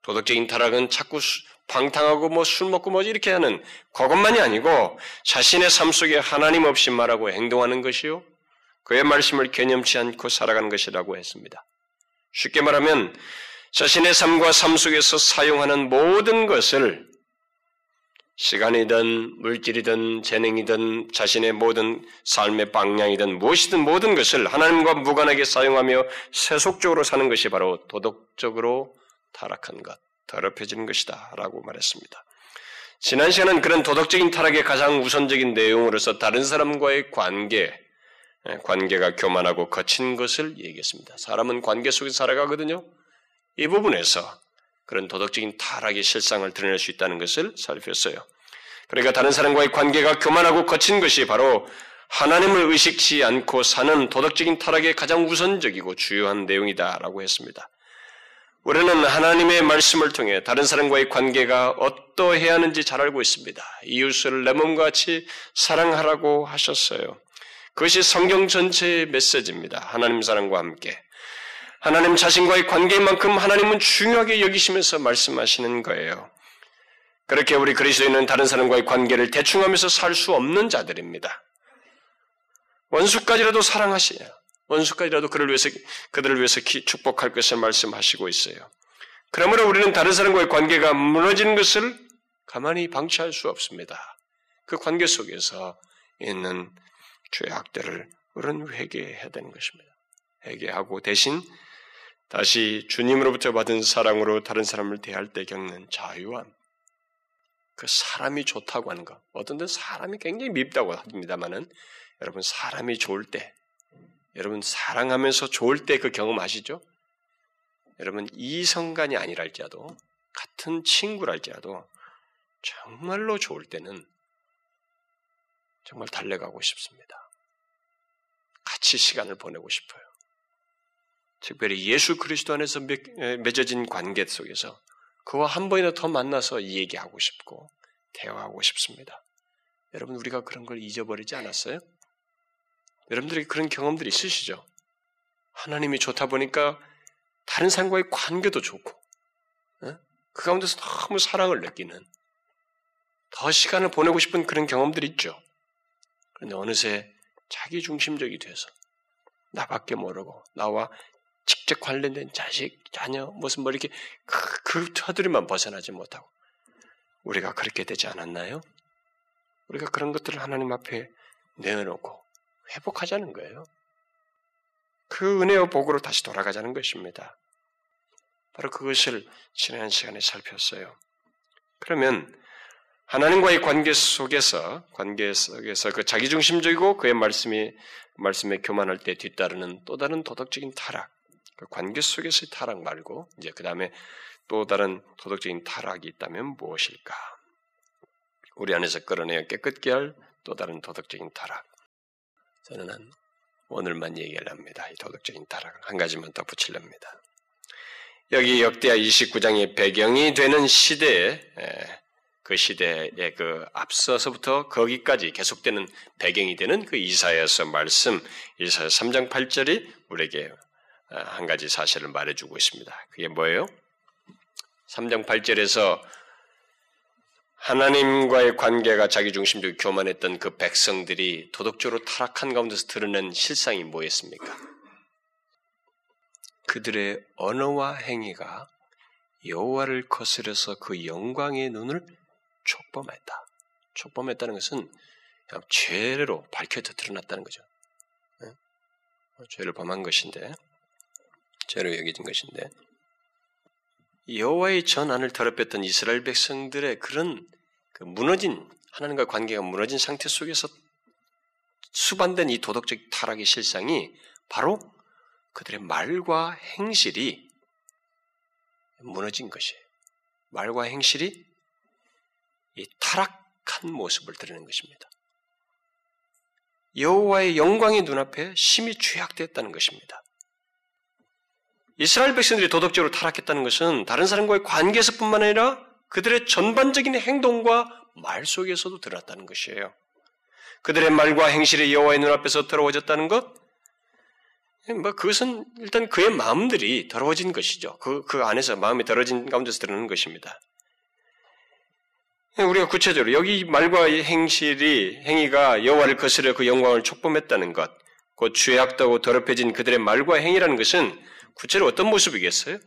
도덕적인 타락은 자꾸 방탕하고 뭐 술 먹고 뭐 이렇게 하는 그것만이 아니고 자신의 삶 속에 하나님 없이 말하고 행동하는 것이요 그의 말씀을 개념치 않고 살아가는 것이라고 했습니다. 쉽게 말하면 자신의 삶과 삶 속에서 사용하는 모든 것을 시간이든 물질이든 재능이든 자신의 모든 삶의 방향이든 무엇이든 모든 것을 하나님과 무관하게 사용하며 세속적으로 사는 것이 바로 도덕적으로 타락한 것, 더럽혀진 것이다 라고 말했습니다. 지난 시간은 그런 도덕적인 타락의 가장 우선적인 내용으로서 다른 사람과의 관계, 관계가 교만하고 거친 것을 얘기했습니다. 사람은 관계 속에 살아가거든요. 이 부분에서 그런 도덕적인 타락의 실상을 드러낼 수 있다는 것을 살폈어요. 그러니까 다른 사람과의 관계가 교만하고 거친 것이 바로 하나님을 의식치 않고 사는 도덕적인 타락의 가장 우선적이고 주요한 내용이다라고 했습니다. 우리는 하나님의 말씀을 통해 다른 사람과의 관계가 어떠해야 하는지 잘 알고 있습니다. 이웃을 내 몸과 같이 사랑하라고 하셨어요. 그것이 성경 전체의 메시지입니다. 하나님 사랑과 함께. 하나님 자신과의 관계만큼 하나님은 중요하게 여기시면서 말씀하시는 거예요. 그렇게 우리 그리스도인은 다른 사람과의 관계를 대충하면서 살 수 없는 자들입니다. 원수까지라도 사랑하시냐, 원수까지라도 그를 위해서, 그들을 위해서 축복할 것을 말씀하시고 있어요. 그러므로 우리는 다른 사람과의 관계가 무너지는 것을 가만히 방치할 수 없습니다. 그 관계 속에서 있는 죄의 악들을 우리는 회개해야 되는 것입니다. 회개하고 대신 다시 주님으로부터 받은 사랑으로 다른 사람을 대할 때 겪는 자유함, 그 사람이 좋다고 하는 것, 어떤 데는 사람이 굉장히 밉다고 합니다만은 여러분 사람이 좋을 때, 여러분 사랑하면서 좋을 때 그 경험 아시죠? 여러분 이성간이 아니랄지라도 같은 친구랄지라도 정말로 좋을 때는 정말 달려가고 싶습니다. 같이 시간을 보내고 싶어요. 특별히 예수 그리스도 안에서 맺어진 관계 속에서 그와 한 번이나 더 만나서 얘기하고 싶고 대화하고 싶습니다. 여러분 우리가 그런 걸 잊어버리지 않았어요? 여러분들이 그런 경험들이 있으시죠? 하나님이 좋다 보니까 다른 사람과의 관계도 좋고 그 가운데서 너무 사랑을 느끼는, 더 시간을 보내고 싶은 그런 경험들이 있죠. 그런데 어느새 자기 중심적이 돼서 나밖에 모르고 나와 직접 관련된 자식, 자녀, 무슨 뭐 이렇게 그, 그 터들이만 벗어나지 못하고 우리가 그렇게 되지 않았나요? 우리가 그런 것들을 하나님 앞에 내어놓고 회복하자는 거예요. 그 은혜와 복으로 다시 돌아가자는 것입니다. 바로 그것을 지난 시간에 살폈어요. 그러면 하나님과의 관계 속에서, 관계 속에서 그 자기중심적이고 그의 말씀이, 말씀에 교만할 때 뒤따르는 또 다른 도덕적인 타락, 그 관계 속에서의 타락 말고, 이제 그 다음에 또 다른 도덕적인 타락이 있다면 무엇일까? 우리 안에서 끌어내어 깨끗게 할 또 다른 도덕적인 타락. 저는 한 오늘만 얘기를 합니다. 이 도덕적인 타락은 한 가지만 더 붙이렵니다. 여기 역대하 이십구 장의 배경이 되는 시대에, 그 시대에 그 앞서서부터 거기까지 계속되는 배경이 되는 그 이사야서 말씀, 이사야 삼 장 팔 절이 우리에게 한 가지 사실을 말해주고 있습니다. 그게 뭐예요? 삼 장 팔 절에서 하나님과의 관계가 자기중심적으로 교만했던 그 백성들이 도덕적으로 타락한 가운데서 드러낸 실상이 뭐였습니까? 그들의 언어와 행위가 여호와를 거스려서 그 영광의 눈을 촉범했다. 촉범했다는 것은 그냥 죄로 밝혀져 드러났다는 거죠. 네? 죄를 범한 것인데, 죄로 여겨진 것인데, 여호와의 전안을 더럽혔던 이스라엘 백성들의 그런 그 무너진, 하나님과의 관계가 무너진 상태 속에서 수반된 이 도덕적 타락의 실상이 바로 그들의 말과 행실이 무너진 것이에요. 말과 행실이 이 타락한 모습을 드러낸 것입니다. 여호와의 영광이 눈앞에 심히 죄악되었다는 것입니다. 이스라엘 백성들이 도덕적으로 타락했다는 것은 다른 사람과의 관계에서뿐만 아니라 그들의 전반적인 행동과 말 속에서도 드러났다는 것이에요. 그들의 말과 행실이 여호와의 눈앞에서 더러워졌다는 것, 뭐 그것은 일단 그의 마음들이 더러워진 것이죠. 그, 그 안에서 마음이 더러워진 가운데서 드러나는 것입니다. 우리가 구체적으로 여기 말과 행실이, 행위가 여호와를 거스려 그 영광을 촉범했다는 것, 곧 죄악되고 더럽혀진 그들의 말과 행위라는 것은 구체로 어떤 모습이겠어요?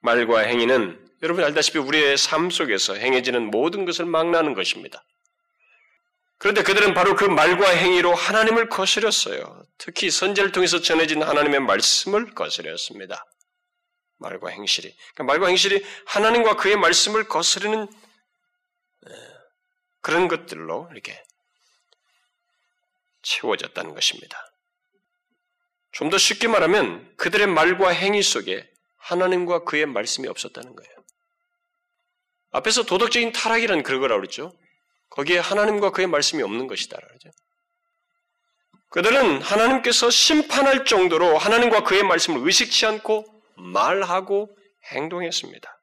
말과 행위는 여러분 알다시피 우리의 삶 속에서 행해지는 모든 것을 망라하는 것입니다. 그런데 그들은 바로 그 말과 행위로 하나님을 거스렸어요. 특히 선지자를 통해서 전해진 하나님의 말씀을 거스렸습니다. 말과 행실이. 그러니까 말과 행실이 하나님과 그의 말씀을 거스르는 그런 것들로 이렇게 채워졌다는 것입니다. 좀 더 쉽게 말하면 그들의 말과 행위 속에 하나님과 그의 말씀이 없었다는 거예요. 앞에서 도덕적인 타락이라는 그거라고 그랬죠. 거기에 하나님과 그의 말씀이 없는 것이다. 그러죠. 그들은 하나님께서 심판할 정도로 하나님과 그의 말씀을 의식치 않고 말하고 행동했습니다.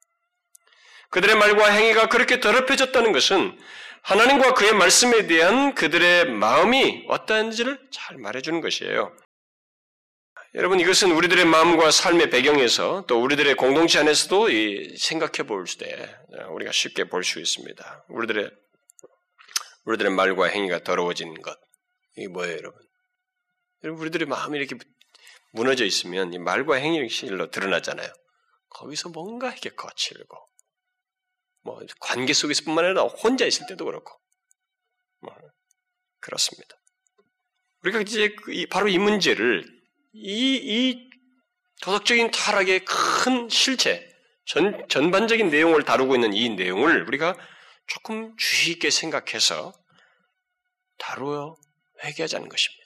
그들의 말과 행위가 그렇게 더럽혀졌다는 것은 하나님과 그의 말씀에 대한 그들의 마음이 어떠한지를 잘 말해주는 것이에요. 여러분 이것은 우리들의 마음과 삶의 배경에서 또 우리들의 공동체 안에서도 이 생각해 볼 때 우리가 쉽게 볼 수 있습니다. 우리들의 우리들의 말과 행위가 더러워진 것. 이게 뭐예요, 여러분? 여러분, 우리들의 마음이 이렇게 무너져 있으면 이 말과 행실로 드러나잖아요. 거기서 뭔가 이렇게 거칠고 뭐 관계 속에서뿐만 아니라 혼자 있을 때도 그렇고 뭐 그렇습니다. 우리가 이제 바로 이 문제를 이, 이 도덕적인 타락의 큰 실체, 전, 전반적인 내용을 다루고 있는 이 내용을 우리가 조금 주의 있게 생각해서 다루어 회개하자는 것입니다.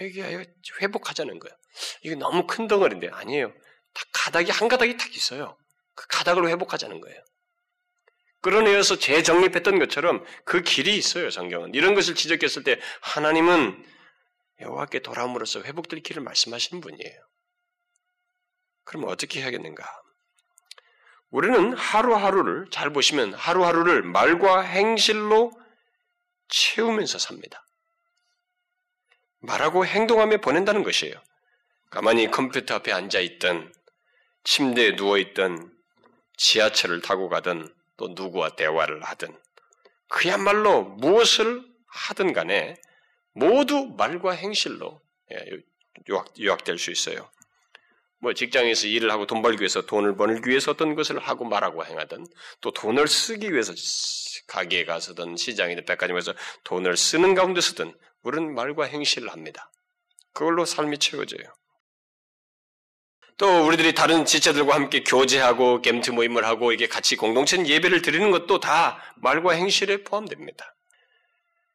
회개하여 회복하자는 거예요. 이게 너무 큰 덩어리인데 아니에요. 다 가닥이 한 가닥이 딱 있어요. 그 가닥으로 회복하자는 거예요. 끌어내어서 재정립했던 것처럼 그 길이 있어요. 성경은 이런 것을 지적했을 때 하나님은 여호와께 돌아옴으로써 회복될 길을 말씀하시는 분이에요. 그럼 어떻게 해야겠는가? 우리는 하루하루를 잘 보시면 하루하루를 말과 행실로 채우면서 삽니다. 말하고 행동하며 보낸다는 것이에요. 가만히 컴퓨터 앞에 앉아있던, 침대에 누워있던, 지하철을 타고 가던, 또 누구와 대화를 하든, 그야말로 무엇을 하든 간에 모두 말과 행실로 요약될 수 있어요. 뭐 직장에서 일을 하고 돈 벌기 위해서, 돈을 벌기 위해서 어떤 것을 하고 말하고 행하든, 또 돈을 쓰기 위해서 가게에 가서든 시장이든 백화점에서 돈을 쓰는 가운데서든 우리는 말과 행실을 합니다. 그걸로 삶이 채워져요. 또 우리들이 다른 지체들과 함께 교제하고 겜트 모임을 하고 이게 같이 공동체는 예배를 드리는 것도 다 말과 행실에 포함됩니다.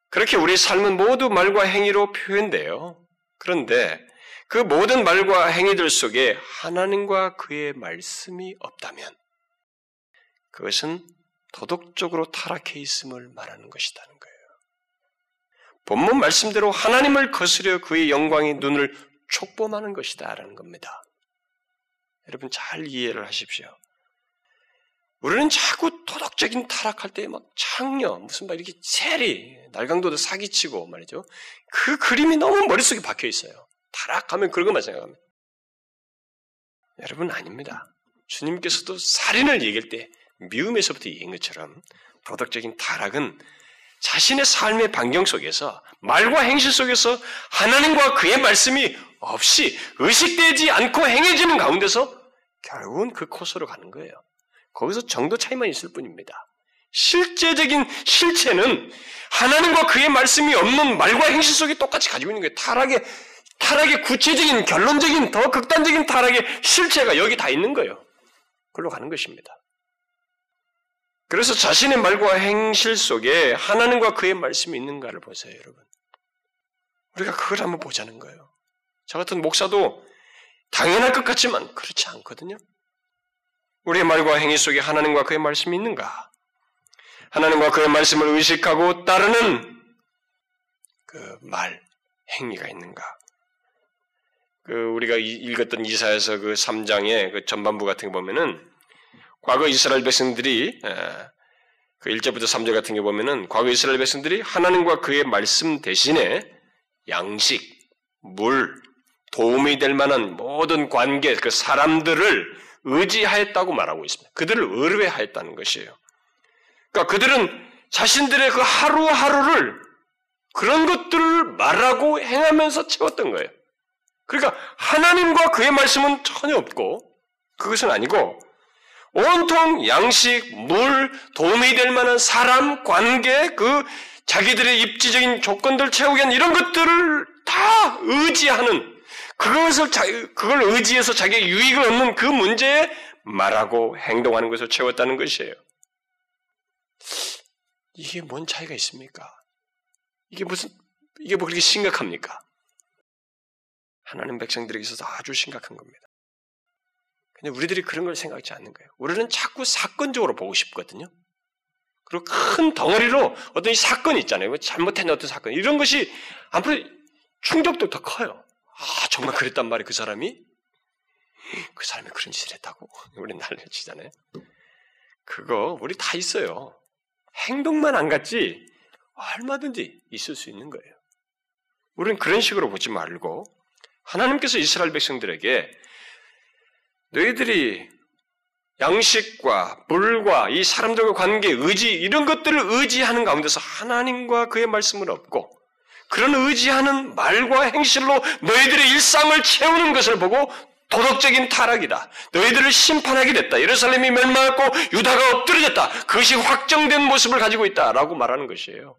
그렇게 우리의 삶은 모두 말과 행위로 표현돼요. 그런데 그 모든 말과 행위들 속에 하나님과 그의 말씀이 없다면 그것은 도덕적으로 타락해 있음을 말하는 것이라는 거예요. 본문 말씀대로 하나님을 거스려 그의 영광이 눈을 촉범하는 것이다 라는 겁니다. 여러분 잘 이해를 하십시오. 우리는 자꾸 도덕적인 타락할 때 막 창녀, 무슨 막 이렇게 세리, 날강도도 사기치고 말이죠. 그 그림이 너무 머릿속에 박혀 있어요. 타락하면 그런 것만 생각합니다. 여러분 아닙니다. 주님께서도 살인을 얘기할 때 미움에서부터 얘기한 것처럼 도덕적인 타락은 자신의 삶의 반경 속에서 말과 행실 속에서 하나님과 그의 말씀이 없이 의식되지 않고 행해지는 가운데서 결국은 그 코스로 가는 거예요. 거기서 정도 차이만 있을 뿐입니다. 실제적인 실체는 하나님과 그의 말씀이 없는 말과 행실 속에 똑같이 가지고 있는 거예요. 타락의 타락의 구체적인 결론적인 더 극단적인 타락의 실체가 여기 다 있는 거예요. 그걸로 가는 것입니다. 그래서 자신의 말과 행실 속에 하나님과 그의 말씀이 있는가를 보세요, 여러분. 우리가 그걸 한번 보자는 거예요. 저 같은 목사도 당연할 것 같지만 그렇지 않거든요. 우리의 말과 행위 속에 하나님과 그의 말씀이 있는가? 하나님과 그의 말씀을 의식하고 따르는 그 말, 행위가 있는가? 그 우리가 읽었던 이사야서 그 삼 장의 그 전반부 같은 거 보면은 과거 이스라엘 백성들이 그 일 절부터 삼 절 같은 게 보면은 과거 이스라엘 백성들이 하나님과 그의 말씀 대신에 양식, 물, 도움이 될 만한 모든 관계, 그 사람들을 의지하였다고 말하고 있습니다. 그들을 의뢰하였다는 것이에요. 그러니까 그들은 자신들의 그 하루하루를 그런 것들을 말하고 행하면서 채웠던 거예요. 그러니까 하나님과 그의 말씀은 전혀 없고 그것은 아니고 온통 양식, 물, 도움이 될 만한 사람, 관계, 그 자기들의 입지적인 조건들 채우기 위한 이런 것들을 다 의지하는 그것을 자, 그걸 의지해서 자기의 유익을 얻는 그 문제에 말하고 행동하는 것을 채웠다는 것이에요. 이게 뭔 차이가 있습니까? 이게 무슨 이게 뭐 그렇게 심각합니까? 하나님 백성들에게 있어서 아주 심각한 겁니다. 근데 우리들이 그런 걸 생각하지 않는 거예요. 우리는 자꾸 사건적으로 보고 싶거든요. 그리고 큰 덩어리로 어떤 이 사건이 있잖아요. 잘못했네 어떤 사건. 이런 것이 앞으로 충격도 더 커요. 아 정말 그랬단 말이에요. 그 사람이? 그 사람이 그런 짓을 했다고? 우리 난리를 치잖아요. 그거 우리 다 있어요. 행동만 안 같지 얼마든지 있을 수 있는 거예요. 우리는 그런 식으로 보지 말고 하나님께서 이스라엘 백성들에게 너희들이 양식과 물과 이 사람들과의 관계, 의지 이런 것들을 의지하는 가운데서 하나님과 그의 말씀은 없고 그런 의지하는 말과 행실로 너희들의 일상을 채우는 것을 보고 도덕적인 타락이다, 너희들을 심판하게 됐다, 예루살렘이 멸망했고 유다가 엎드려졌다, 그것이 확정된 모습을 가지고 있다라고 말하는 것이에요.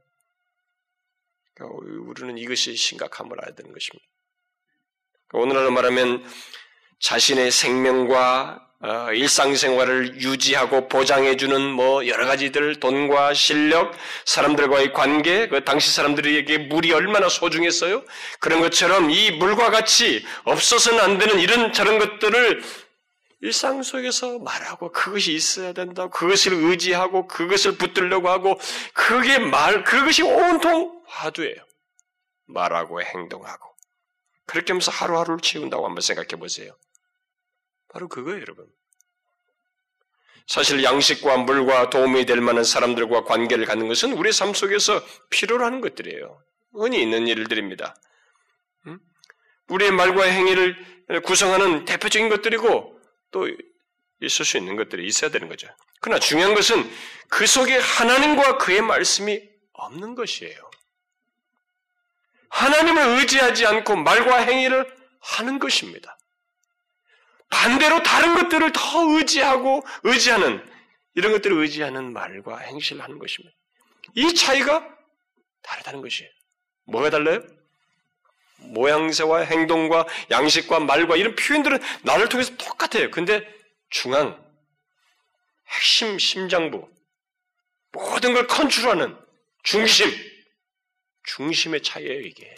그러니까 우리는 이것이 심각함을 알아야 되는 것입니다. 그러니까 오늘날로 말하면 자신의 생명과 어, 일상생활을 유지하고 보장해주는 뭐 여러 가지들, 돈과 실력, 사람들과의 관계, 그 당시 사람들에게 물이 얼마나 소중했어요? 그런 것처럼 이 물과 같이 없어서는 안 되는 이런 저런 것들을 일상 속에서 말하고 그것이 있어야 된다, 그것을 의지하고 그것을 붙들려고 하고 그게 말, 그것이 온통 화두예요. 말하고 행동하고 그렇게 하면서 하루하루를 채운다고 한번 생각해 보세요. 바로 그거예요, 여러분. 사실 양식과 물과 도움이 될 만한 사람들과 관계를 갖는 것은 우리의 삶 속에서 필요로 하는 것들이에요. 흔히 있는 일들입니다. 음? 우리의 말과 행위를 구성하는 대표적인 것들이고 또 있을 수 있는 것들이 있어야 되는 거죠. 그러나 중요한 것은 그 속에 하나님과 그의 말씀이 없는 것이에요. 하나님을 의지하지 않고 말과 행위를 하는 것입니다. 반대로 다른 것들을 더 의지하고 의지하는, 이런 것들을 의지하는 말과 행실을 하는 것입니다. 이 차이가 다르다는 것이에요. 뭐가 달라요? 모양새와 행동과 양식과 말과 이런 표현들은 나를 통해서 똑같아요. 근데 중앙, 핵심 심장부, 모든 걸 컨트롤하는 중심, 중심의 차이예요, 이게.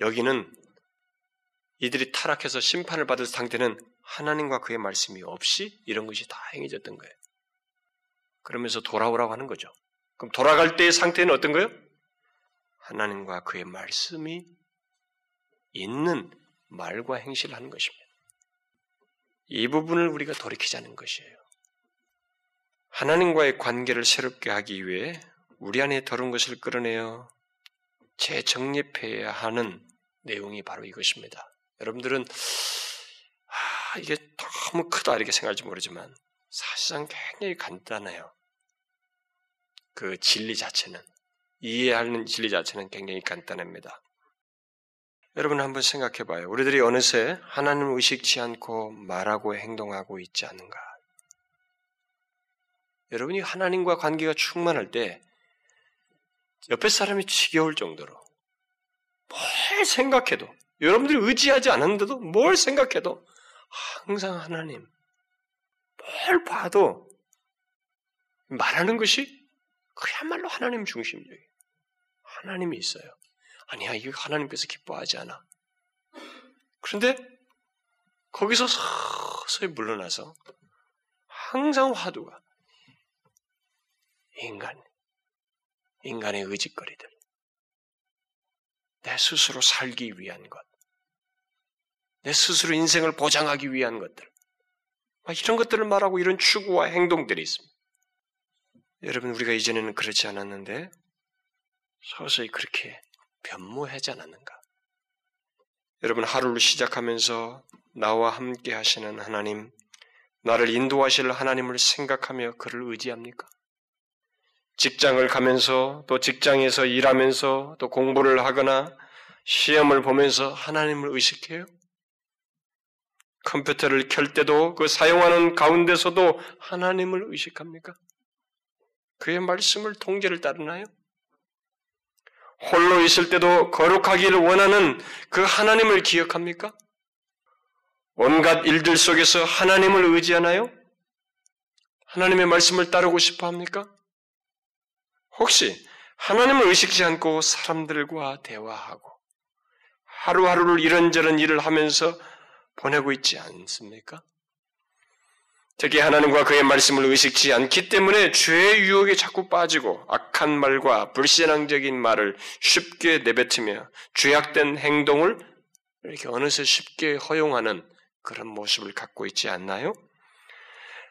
여기는 이들이 타락해서 심판을 받을 상태는 하나님과 그의 말씀이 없이 이런 것이 다 행해졌던 거예요. 그러면서 돌아오라고 하는 거죠. 그럼 돌아갈 때의 상태는 어떤 거예요? 하나님과 그의 말씀이 있는 말과 행실을 하는 것입니다. 이 부분을 우리가 돌이키자는 것이에요. 하나님과의 관계를 새롭게 하기 위해 우리 안에 더러운 것을 끌어내어 재정립해야 하는 내용이 바로 이것입니다. 여러분들은 아, 이게 너무 크다 이렇게 생각할지 모르지만 사실상 굉장히 간단해요. 그 진리 자체는, 이해하는 진리 자체는 굉장히 간단합니다. 여러분 한번 생각해봐요. 우리들이 어느새 하나님을 의식치 않고 말하고 행동하고 있지 않은가. 여러분이 하나님과 관계가 충만할 때 옆에 사람이 지겨울 정도로 뭘 생각해도, 여러분들이 의지하지 않았는데도 뭘 생각해도 항상 하나님, 뭘 봐도 말하는 것이 그야말로 하나님 중심적이에요. 하나님이 있어요. 아니야, 이거 하나님께서 기뻐하지 않아. 그런데 거기서 서서히 물러나서 항상 화두가 인간, 인간의 의지거리들, 내 스스로 살기 위한 것, 내 스스로 인생을 보장하기 위한 것들, 이런 것들을 말하고 이런 추구와 행동들이 있습니다. 여러분, 우리가 이전에는 그렇지 않았는데 서서히 그렇게 변모하지 않았는가? 여러분, 하루를 시작하면서 나와 함께 하시는 하나님, 나를 인도하실 하나님을 생각하며 그를 의지합니까? 직장을 가면서, 또 직장에서 일하면서, 또 공부를 하거나 시험을 보면서 하나님을 의식해요? 컴퓨터를 켤 때도, 그 사용하는 가운데서도 하나님을 의식합니까? 그의 말씀을, 통제를 따르나요? 홀로 있을 때도 거룩하기를 원하는 그 하나님을 기억합니까? 온갖 일들 속에서 하나님을 의지하나요? 하나님의 말씀을 따르고 싶어 합니까? 혹시 하나님을 의식지 않고 사람들과 대화하고 하루하루를 이런저런 일을 하면서 보내고 있지 않습니까? 특히 하나님과 그의 말씀을 의식지 않기 때문에 죄의 유혹에 자꾸 빠지고 악한 말과 불신앙적인 말을 쉽게 내뱉으며 죄악된 행동을 이렇게 어느새 쉽게 허용하는 그런 모습을 갖고 있지 않나요?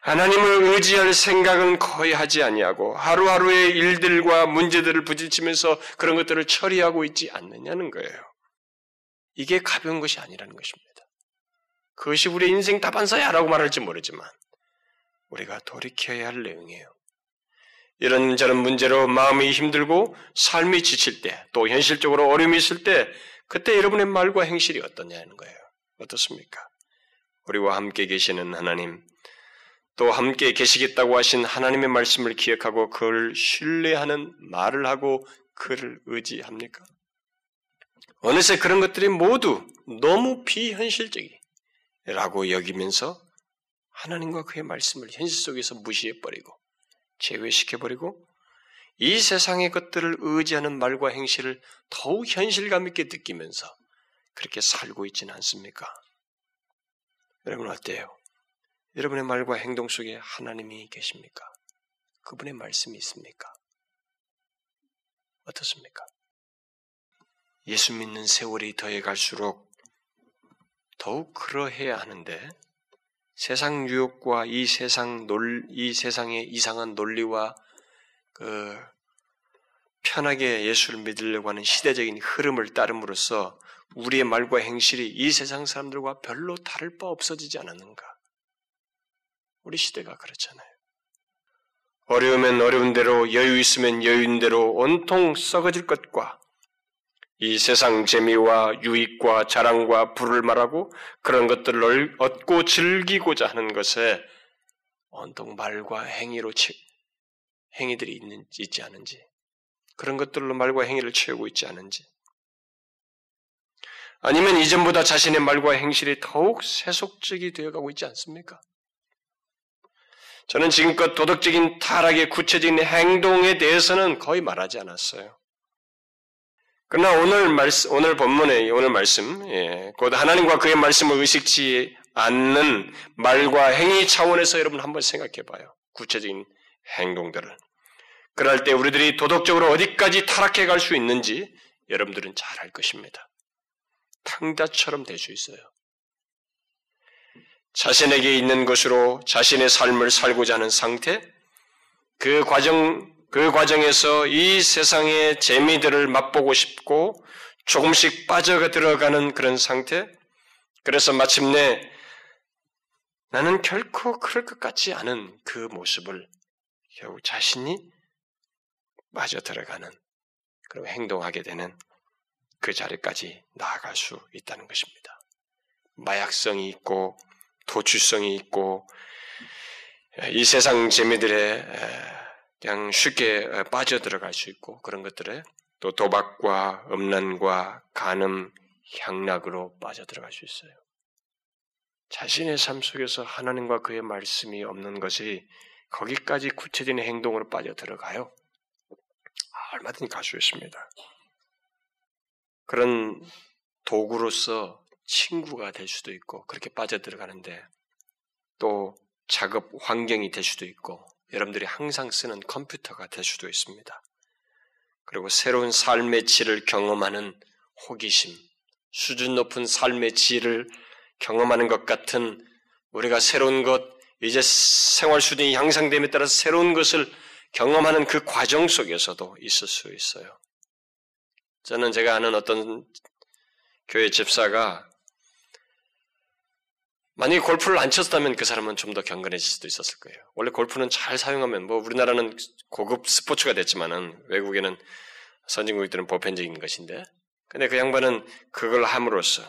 하나님을 의지할 생각은 거의 하지 아니하고 하루하루의 일들과 문제들을 부딪히면서 그런 것들을 처리하고 있지 않느냐는 거예요. 이게 가벼운 것이 아니라는 것입니다. 그것이 우리의 인생 답안사야라고 말할지 모르지만 우리가 돌이켜야 할 내용이에요. 이런저런 문제로 마음이 힘들고 삶이 지칠 때, 또 현실적으로 어려움이 있을 때 그때 여러분의 말과 행실이 어떠냐는 거예요. 어떻습니까? 우리와 함께 계시는 하나님, 또 함께 계시겠다고 하신 하나님의 말씀을 기억하고 그걸 신뢰하는 말을 하고 그를 의지합니까? 어느새 그런 것들이 모두 너무 비현실적이라고 여기면서 하나님과 그의 말씀을 현실 속에서 무시해버리고 제외시켜버리고 이 세상의 것들을 의지하는 말과 행실을 더욱 현실감 있게 느끼면서 그렇게 살고 있지는 않습니까? 여러분 어때요? 여러분의 말과 행동 속에 하나님이 계십니까? 그분의 말씀이 있습니까? 어떻습니까? 예수 믿는 세월이 더해갈수록 더욱 그러해야 하는데 세상 유혹과 이 세상 논, 이 세상의 이상한 논리와 그 편하게 예수를 믿으려고 하는 시대적인 흐름을 따름으로써 우리의 말과 행실이 이 세상 사람들과 별로 다를 바 없어지지 않았는가? 우리 시대가 그렇잖아요. 어려우면 어려운 대로, 여유 있으면 여유인 대로 온통 썩어질 것과 이 세상 재미와 유익과 자랑과 부를 말하고 그런 것들을 얻고 즐기고자 하는 것에 온통 말과 행위로 채, 행위들이 있는, 있지 않은지, 그런 것들로 말과 행위를 채우고 있지 않은지, 아니면 이전보다 자신의 말과 행실이 더욱 세속적이 되어가고 있지 않습니까? 저는 지금껏 도덕적인 타락의 구체적인 행동에 대해서는 거의 말하지 않았어요. 그러나 오늘 말씀, 오늘 본문의 오늘 말씀, 예, 곧 하나님과 그의 말씀을 의식치 않는 말과 행위 차원에서 여러분 한번 생각해봐요. 구체적인 행동들을. 그럴 때 우리들이 도덕적으로 어디까지 타락해 갈 수 있는지 여러분들은 잘 알 것입니다. 탕자처럼 될 수 있어요. 자신에게 있는 것으로 자신의 삶을 살고자 하는 상태, 그 과정, 그 과정에서 이 세상의 재미들을 맛보고 싶고 조금씩 빠져들어가는 그런 상태, 그래서 마침내 나는 결코 그럴 것 같지 않은 그 모습을 결국 자신이 빠져들어가는, 그리고 행동하게 되는 그 자리까지 나아갈 수 있다는 것입니다. 마약성이 있고 도취성이 있고 이 세상 재미들에 그냥 쉽게 빠져들어갈 수 있고 그런 것들에 또 도박과 음란과 간음, 향락으로 빠져들어갈 수 있어요. 자신의 삶 속에서 하나님과 그의 말씀이 없는 것이 거기까지 구체적인 행동으로 빠져들어가요. 얼마든지 갈 수 있습니다. 그런 도구로서 친구가 될 수도 있고 그렇게 빠져들어가는데 또 작업 환경이 될 수도 있고 여러분들이 항상 쓰는 컴퓨터가 될 수도 있습니다. 그리고 새로운 삶의 질을 경험하는 호기심, 수준 높은 삶의 질을 경험하는 것 같은, 우리가 새로운 것, 이제 생활 수준이 향상됨에 따라서 새로운 것을 경험하는 그 과정 속에서도 있을 수 있어요. 저는 제가 아는 어떤 교회 집사가 만약에 골프를 안 쳤다면 그 사람은 좀 더 경건해질 수도 있었을 거예요. 원래 골프는 잘 사용하면, 뭐 우리나라는 고급 스포츠가 됐지만은 외국에는, 선진국들은 보편적인 것인데, 근데 그 양반은 그걸 함으로써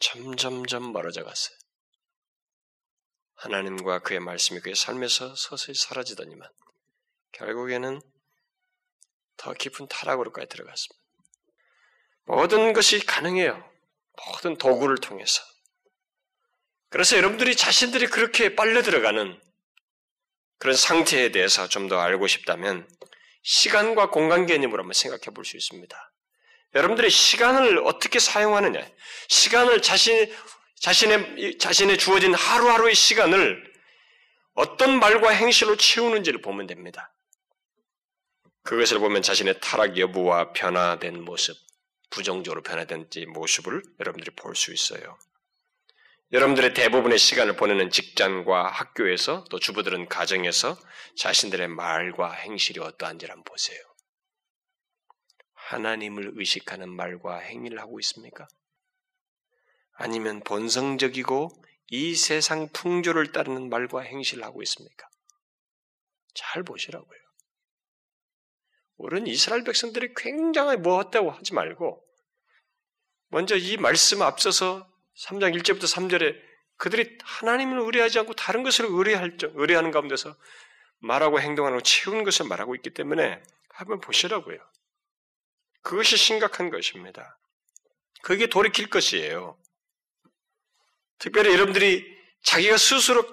점점점 멀어져 갔어요. 하나님과 그의 말씀이 그의 삶에서 서서히 사라지더니만 결국에는 더 깊은 타락으로까지 들어갔습니다. 모든 것이 가능해요. 모든 도구를 통해서. 그래서 여러분들이 자신들이 그렇게 빨려 들어가는 그런 상태에 대해서 좀 더 알고 싶다면 시간과 공간 개념으로 한번 생각해 볼 수 있습니다. 여러분들이 시간을 어떻게 사용하느냐, 시간을 자신, 자신의, 자신의 주어진 하루하루의 시간을 어떤 말과 행실로 채우는지를 보면 됩니다. 그것을 보면 자신의 타락 여부와 변화된 모습, 부정적으로 변화된 모습을 여러분들이 볼 수 있어요. 여러분들의 대부분의 시간을 보내는 직장과 학교에서, 또 주부들은 가정에서 자신들의 말과 행실이 어떠한지를 한번 보세요. 하나님을 의식하는 말과 행위를 하고 있습니까? 아니면 본성적이고 이 세상 풍조를 따르는 말과 행실을 하고 있습니까? 잘 보시라고요. 우리는 이스라엘 백성들이 굉장히 뭐했다고 하지 말고 먼저 이 말씀 앞서서 삼 장 일 절부터 삼 절에 그들이 하나님을 의뢰하지 않고 다른 것을 의뢰할 적, 의뢰하는 가운데서 말하고 행동하고 채운 것을 말하고 있기 때문에 한번 보시라고요. 그것이 심각한 것입니다. 그게 돌이킬 것이에요. 특별히 여러분들이 자기가 스스로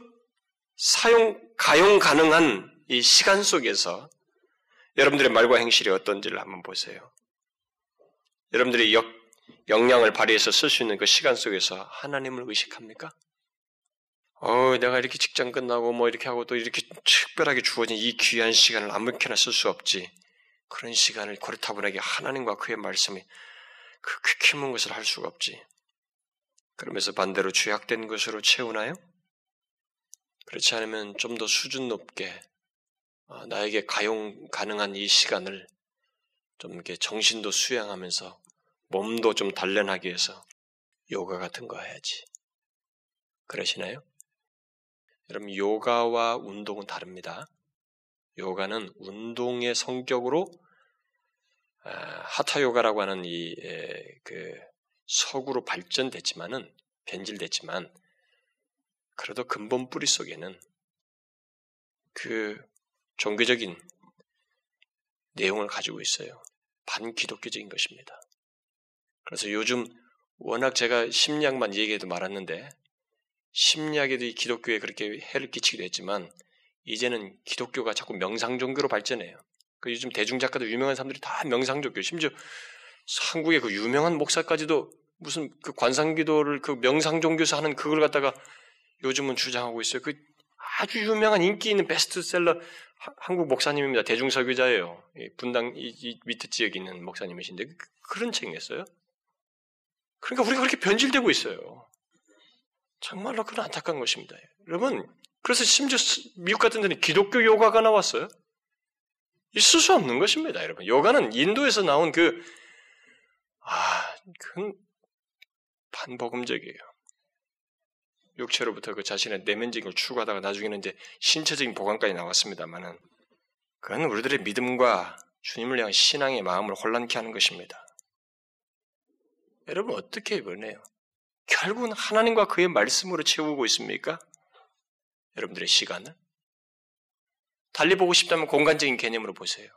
사용, 가용 가능한 이 시간 속에서 여러분들의 말과 행실이 어떤지를 한번 보세요. 여러분들이 역, 역량을 발휘해서 쓸 수 있는 그 시간 속에서 하나님을 의식합니까? 어, 내가 이렇게 직장 끝나고 뭐 이렇게 하고 또 이렇게 특별하게 주어진 이 귀한 시간을 아무렇게나 쓸 수 없지. 그런 시간을 고르타분하게 하나님과 그의 말씀이 그 quick 힘은 것을 할 수가 없지. 그러면서 반대로 죄악된 것으로 채우나요? 그렇지 않으면 좀 더 수준 높게 나에게 가용 가능한 이 시간을 좀 이렇게 정신도 수양하면서 몸도 좀 단련하기 위해서 요가 같은 거 해야지. 그러시나요? 여러분, 요가와 운동은 다릅니다. 요가는 운동의 성격으로 아, 하타 요가라고 하는 이 그 서구로 발전됐지만은 변질됐지만 그래도 근본 뿌리 속에는 그 종교적인 내용을 가지고 있어요. 반기독교적인 것입니다. 그래서 요즘 워낙 제가 심리학만 얘기해도 말았는데 심리학에도 이 기독교에 그렇게 해를 끼치기도 했지만 이제는 기독교가 자꾸 명상 종교로 발전해요. 그 요즘 대중 작가도 유명한 사람들이 다 명상 종교, 심지어 한국의 그 유명한 목사까지도 무슨 그 관상기도를 그 명상 종교에서 하는 그걸 갖다가 요즘은 주장하고 있어요. 그 아주 유명한 인기 있는 베스트셀러 하, 한국 목사님입니다. 대중설교자예요. 분당 이, 이 밑에 지역에 있는 목사님이신데 그, 그런 책 냈어요. 그러니까 우리가 그렇게 변질되고 있어요. 정말로 그건 안타까운 것입니다. 여러분, 그래서 심지어 미국 같은 데는 기독교 요가가 나왔어요. 있을 수 없는 것입니다, 여러분. 요가는 인도에서 나온 그, 아, 그건 반복음적이에요. 육체로부터 그 자신의 내면적인 걸 추구하다가 나중에는 이제 신체적인 보강까지 나왔습니다만은, 그건 우리들의 믿음과 주님을 향한 신앙의 마음을 혼란케 하는 것입니다. 여러분, 어떻게 변해요? 결국은 하나님과 그의 말씀으로 채우고 있습니까? 여러분들의 시간을? 달리 보고 싶다면 공간적인 개념으로 보세요.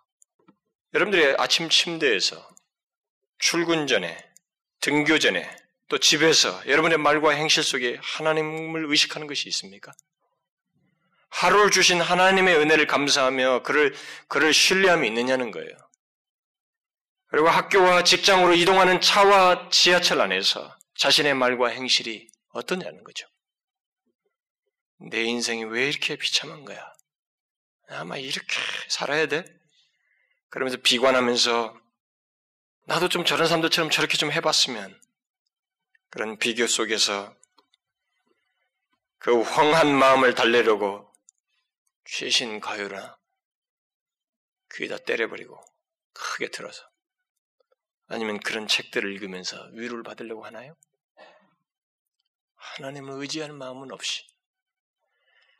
여러분들의 아침 침대에서, 출근 전에, 등교 전에, 또 집에서 여러분의 말과 행실 속에 하나님을 의식하는 것이 있습니까? 하루를 주신 하나님의 은혜를 감사하며 그를, 그를 신뢰함이 있느냐는 거예요. 그리고 학교와 직장으로 이동하는 차와 지하철 안에서 자신의 말과 행실이 어떠냐는 거죠. 내 인생이 왜 이렇게 비참한 거야? 아마 이렇게 살아야 돼? 그러면서 비관하면서 나도 좀 저런 사람들처럼 저렇게 좀 해봤으면 그런 비교 속에서 그 황한 마음을 달래려고 최신 가요나 귀에다 때려버리고 크게 틀어서 아니면 그런 책들을 읽으면서 위로를 받으려고 하나요? 하나님을 의지하는 마음은 없이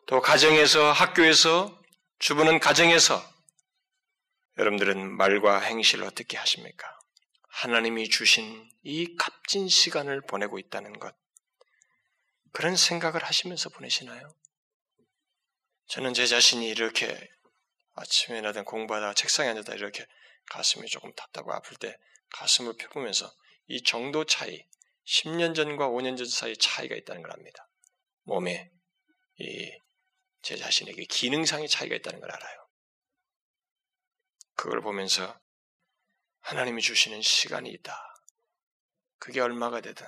또 가정에서 학교에서 주부는 가정에서 여러분들은 말과 행실을 어떻게 하십니까? 하나님이 주신 이 값진 시간을 보내고 있다는 것 그런 생각을 하시면서 보내시나요? 저는 제 자신이 이렇게 아침에나 공부하다가 책상에 앉아다 이렇게 가슴이 조금 답답하고 아플 때 가슴을 펴보면서 이 정도 차이, 십 년 전과 오 년 전 사이 차이가 있다는 걸 압니다. 몸에 이 제 자신에게 기능상의 차이가 있다는 걸 알아요. 그걸 보면서 하나님이 주시는 시간이 있다. 그게 얼마가 되든.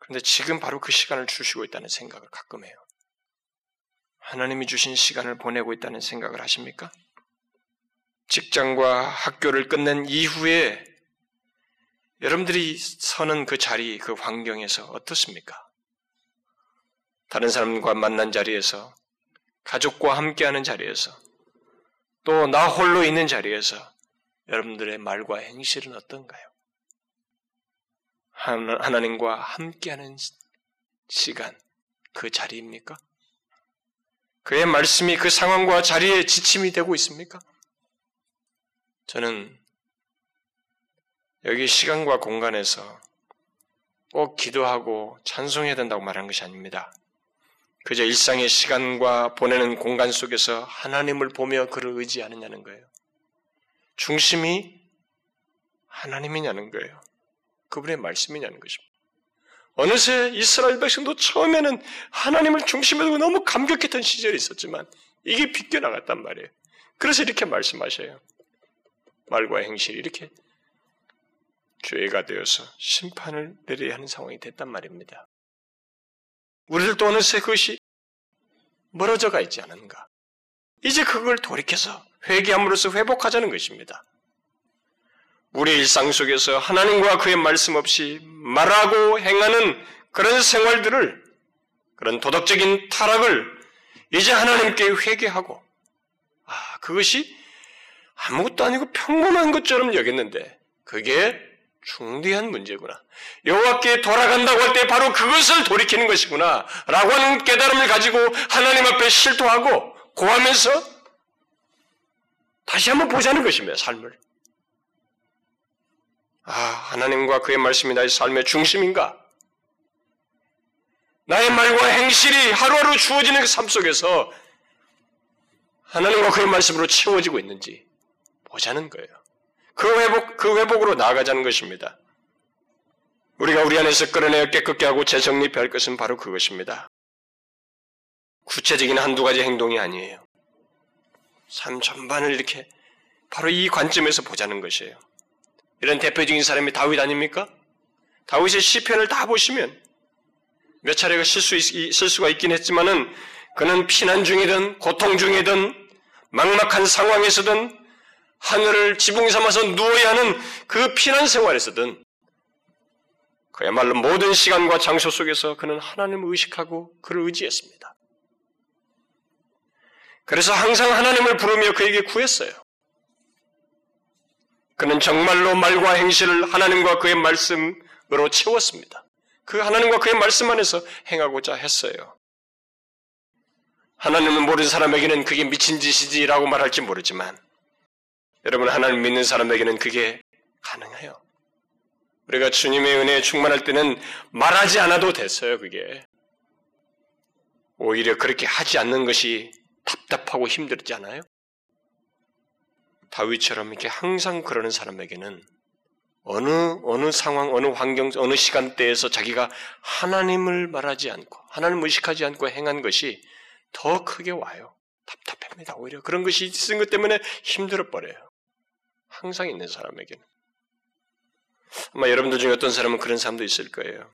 그런데 지금 바로 그 시간을 주시고 있다는 생각을 가끔 해요. 하나님이 주신 시간을 보내고 있다는 생각을 하십니까? 직장과 학교를 끝낸 이후에 여러분들이 서는 그 자리, 그 환경에서 어떻습니까? 다른 사람과 만난 자리에서, 가족과 함께하는 자리에서, 또 나 홀로 있는 자리에서 여러분들의 말과 행실은 어떤가요? 하나님과 함께하는 시간, 그 자리입니까? 그의 말씀이 그 상황과 자리에 지침이 되고 있습니까? 저는 여기 시간과 공간에서 꼭 기도하고 찬송해야 된다고 말한 것이 아닙니다. 그저 일상의 시간과 보내는 공간 속에서 하나님을 보며 그를 의지하느냐는 거예요. 중심이 하나님이냐는 거예요. 그분의 말씀이냐는 것입니다. 어느새 이스라엘 백성도 처음에는 하나님을 중심에 두고 너무 감격했던 시절이 있었지만 이게 빗겨나갔단 말이에요. 그래서 이렇게 말씀하셔요. 말과 행실이 이렇게 죄가 되어서 심판을 내려야 하는 상황이 됐단 말입니다. 우리들도 어느새 그것이 멀어져가 있지 않은가. 이제 그걸 돌이켜서 회개함으로써 회복하자는 것입니다. 우리의 일상 속에서 하나님과 그의 말씀 없이 말하고 행하는 그런 생활들을, 그런 도덕적인 타락을 이제 하나님께 회개하고, 아, 그것이 아무것도 아니고 평범한 것처럼 여겼는데 그게 중대한 문제구나. 여호와께 돌아간다고 할 때 바로 그것을 돌이키는 것이구나 라고 하는 깨달음을 가지고 하나님 앞에 실토하고 고하면서 다시 한번 보자는 것입니다. 삶을. 아, 하나님과 그의 말씀이 나의 삶의 중심인가? 나의 말과 행실이 하루하루 주어지는 그 삶 속에서 하나님과 그의 말씀으로 채워지고 있는지 보자는 거예요. 그 회복, 그 회복으로 나아가자는 것입니다. 우리가 우리 안에서 끌어내어 깨끗게 하고 재정립할 것은 바로 그것입니다. 구체적인 한두 가지 행동이 아니에요. 삶 전반을 이렇게 바로 이 관점에서 보자는 것이에요. 이런 대표적인 사람이 다윗 아닙니까? 다윗의 시편을 다 보시면 몇 차례가 실수, 실수가 있긴 했지만은 그는 피난 중이든 고통 중이든 막막한 상황에서든 하늘을 지붕 삼아서 누워야 하는 그 피난 생활에서든 그야말로 모든 시간과 장소 속에서 그는 하나님을 의식하고 그를 의지했습니다. 그래서 항상 하나님을 부르며 그에게 구했어요. 그는 정말로 말과 행실을 하나님과 그의 말씀으로 채웠습니다. 그 하나님과 그의 말씀 안에서 행하고자 했어요. 하나님을 모르는 사람에게는 그게 미친 짓이지라고 말할지 모르지만 여러분, 하나님 믿는 사람에게는 그게 가능해요. 우리가 주님의 은혜에 충만할 때는 말하지 않아도 됐어요, 그게. 오히려 그렇게 하지 않는 것이 답답하고 힘들지 않아요? 다윗처럼 이렇게 항상 그러는 사람에게는 어느, 어느 상황, 어느 환경, 어느 시간대에서 자기가 하나님을 말하지 않고, 하나님을 의식하지 않고 행한 것이 더 크게 와요. 답답합니다. 오히려 그런 것이 있은 것 때문에 힘들어버려요. 항상 있는 사람에게는. 아마 여러분들 중에 어떤 사람은 그런 사람도 있을 거예요.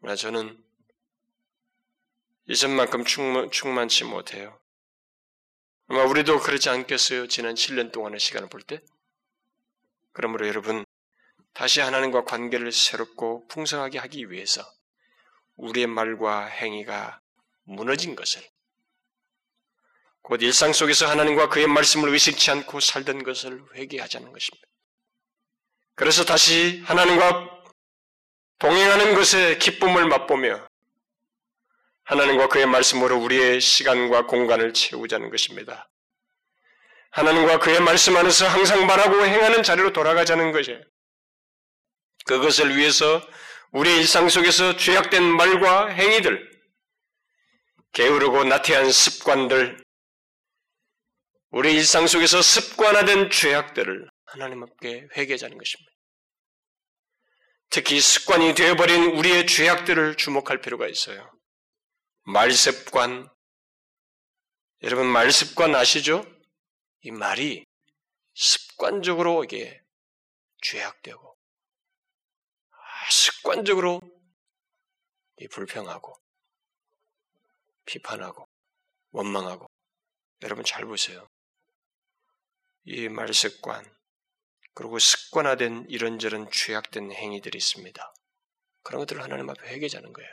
그러나 저는 이전만큼 충만, 충만치 못해요. 아마 우리도 그렇지 않겠어요? 지난 칠 년 동안의 시간을 볼 때? 그러므로 여러분, 다시 하나님과 관계를 새롭고 풍성하게 하기 위해서 우리의 말과 행위가 무너진 것을, 곧 일상 속에서 하나님과 그의 말씀을 의식치 않고 살던 것을 회개하자는 것입니다. 그래서 다시 하나님과 동행하는 것에 기쁨을 맛보며 하나님과 그의 말씀으로 우리의 시간과 공간을 채우자는 것입니다. 하나님과 그의 말씀 안에서 항상 말하고 행하는 자리로 돌아가자는 것이에요. 그것을 위해서 우리의 일상 속에서 죄악된 말과 행위들, 게으르고 나태한 습관들, 우리 일상 속에서 습관화된 죄악들을 하나님 앞에 회개하자는 것입니다. 특히 습관이 되어버린 우리의 죄악들을 주목할 필요가 있어요. 말습관, 여러분 말습관 아시죠? 이 말이 습관적으로 이게 죄악되고 습관적으로 이 불평하고 비판하고 원망하고, 여러분 잘 보세요. 이 말습관, 그리고 습관화된 이런저런 죄악된 행위들이 있습니다. 그런 것들을 하나님 앞에 회개하자는 거예요.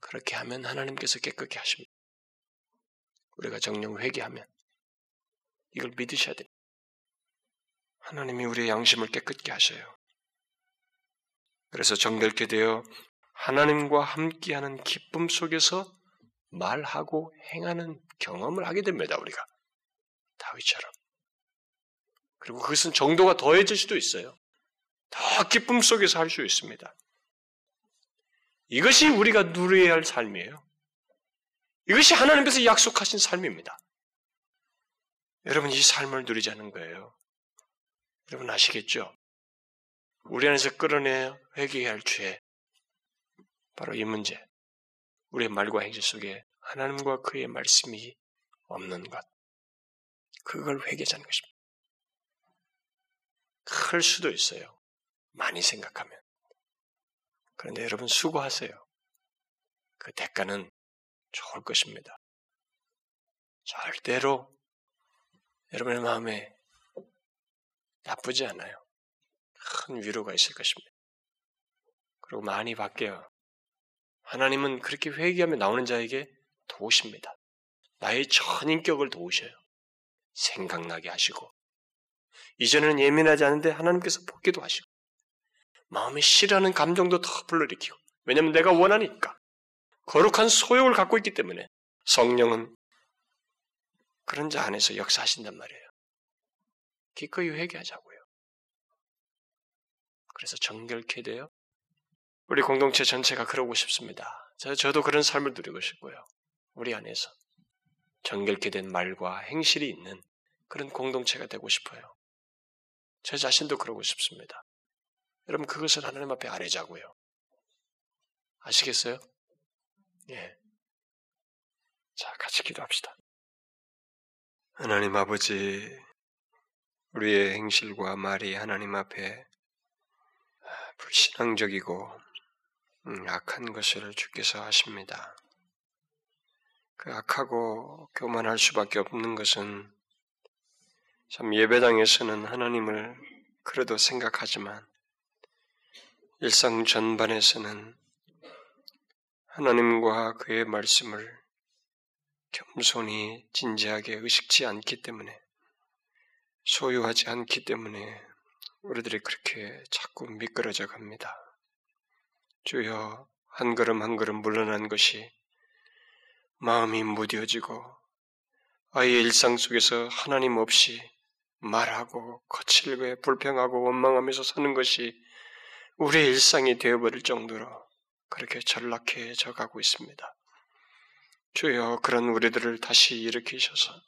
그렇게 하면 하나님께서 깨끗게 하십니다. 우리가 정녕 회개하면 이걸 믿으셔야 됩니다. 하나님이 우리의 양심을 깨끗게 하셔요. 그래서 정결케 되어 하나님과 함께하는 기쁨 속에서 말하고 행하는 경험을 하게 됩니다. 우리가 다윗처럼 그리고 그것은 정도가 더해질 수도 있어요. 더 기쁨 속에서 할 수 있습니다. 이것이 우리가 누려야 할 삶이에요. 이것이 하나님께서 약속하신 삶입니다. 여러분, 이 삶을 누리자는 거예요. 여러분 아시겠죠? 우리 안에서 끌어내야 회개해야 할 죄, 바로 이 문제, 우리의 말과 행실 속에 하나님과 그의 말씀이 없는 것, 그걸 회개하는 것입니다. 클 수도 있어요, 많이 생각하면. 그런데 여러분 수고하세요. 그 대가는 좋을 것입니다. 절대로 여러분의 마음에 나쁘지 않아요. 큰 위로가 있을 것입니다. 그리고 많이 받게요. 하나님은 그렇게 회개하며 나오는 자에게 도우십니다. 나의 전 인격을 도우셔요. 생각나게 하시고, 이전에는 예민하지 않은데 하나님께서 복기도 하시고, 마음이 싫어하는 감정도 더 불러일으키고, 왜냐하면 내가 원하니까, 거룩한 소욕을 갖고 있기 때문에 성령은 그런 자 안에서 역사하신단 말이에요. 기꺼이 회개하자고요. 그래서 정결케 돼요. 우리 공동체 전체가 그러고 싶습니다. 저, 저도 그런 삶을 누리고 싶고요. 우리 안에서 정결케 된 말과 행실이 있는 그런 공동체가 되고 싶어요. 저 자신도 그러고 싶습니다. 여러분, 그것을 하나님 앞에 아뢰자고요. 아시겠어요? 예. 자, 같이 기도합시다. 하나님 아버지, 우리의 행실과 말이 하나님 앞에 불신앙적이고 악한 것을 주께서 아십니다. 그 악하고 교만할 수밖에 없는 것은, 참 예배당에서는 하나님을 그래도 생각하지만 일상 전반에서는 하나님과 그의 말씀을 겸손히 진지하게 의식치 않기 때문에, 소유하지 않기 때문에 우리들이 그렇게 자꾸 미끄러져 갑니다. 주여, 한 걸음 한 걸음 물러난 것이 마음이 무뎌지고 아예 일상 속에서 하나님 없이 말하고 거칠게 불평하고 원망하면서 사는 것이 우리의 일상이 되어버릴 정도로 그렇게 전락해져 가고 있습니다. 주여, 그런 우리들을 다시 일으키셔서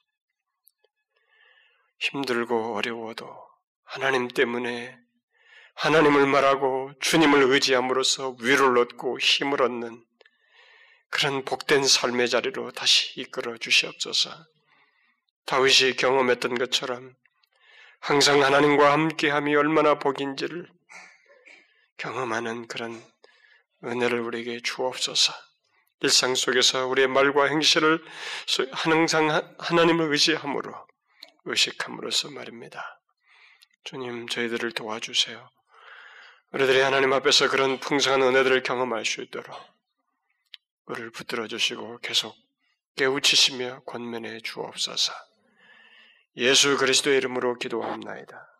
힘들고 어려워도 하나님 때문에 하나님을 말하고 주님을 의지함으로써 위로를 얻고 힘을 얻는 그런 복된 삶의 자리로 다시 이끌어 주시옵소서. 다윗이 경험했던 것처럼 항상 하나님과 함께함이 얼마나 복인지를 경험하는 그런 은혜를 우리에게 주옵소서. 일상 속에서 우리의 말과 행실을 항상 하나님을 의지함으로, 의식함으로써 말입니다. 주님, 저희들을 도와주세요. 우리들이 하나님 앞에서 그런 풍성한 은혜들을 경험할 수 있도록 우리를 붙들어 주시고 계속 깨우치시며 권면해 주옵소서. 예수 그리스도의 이름으로 기도합니다.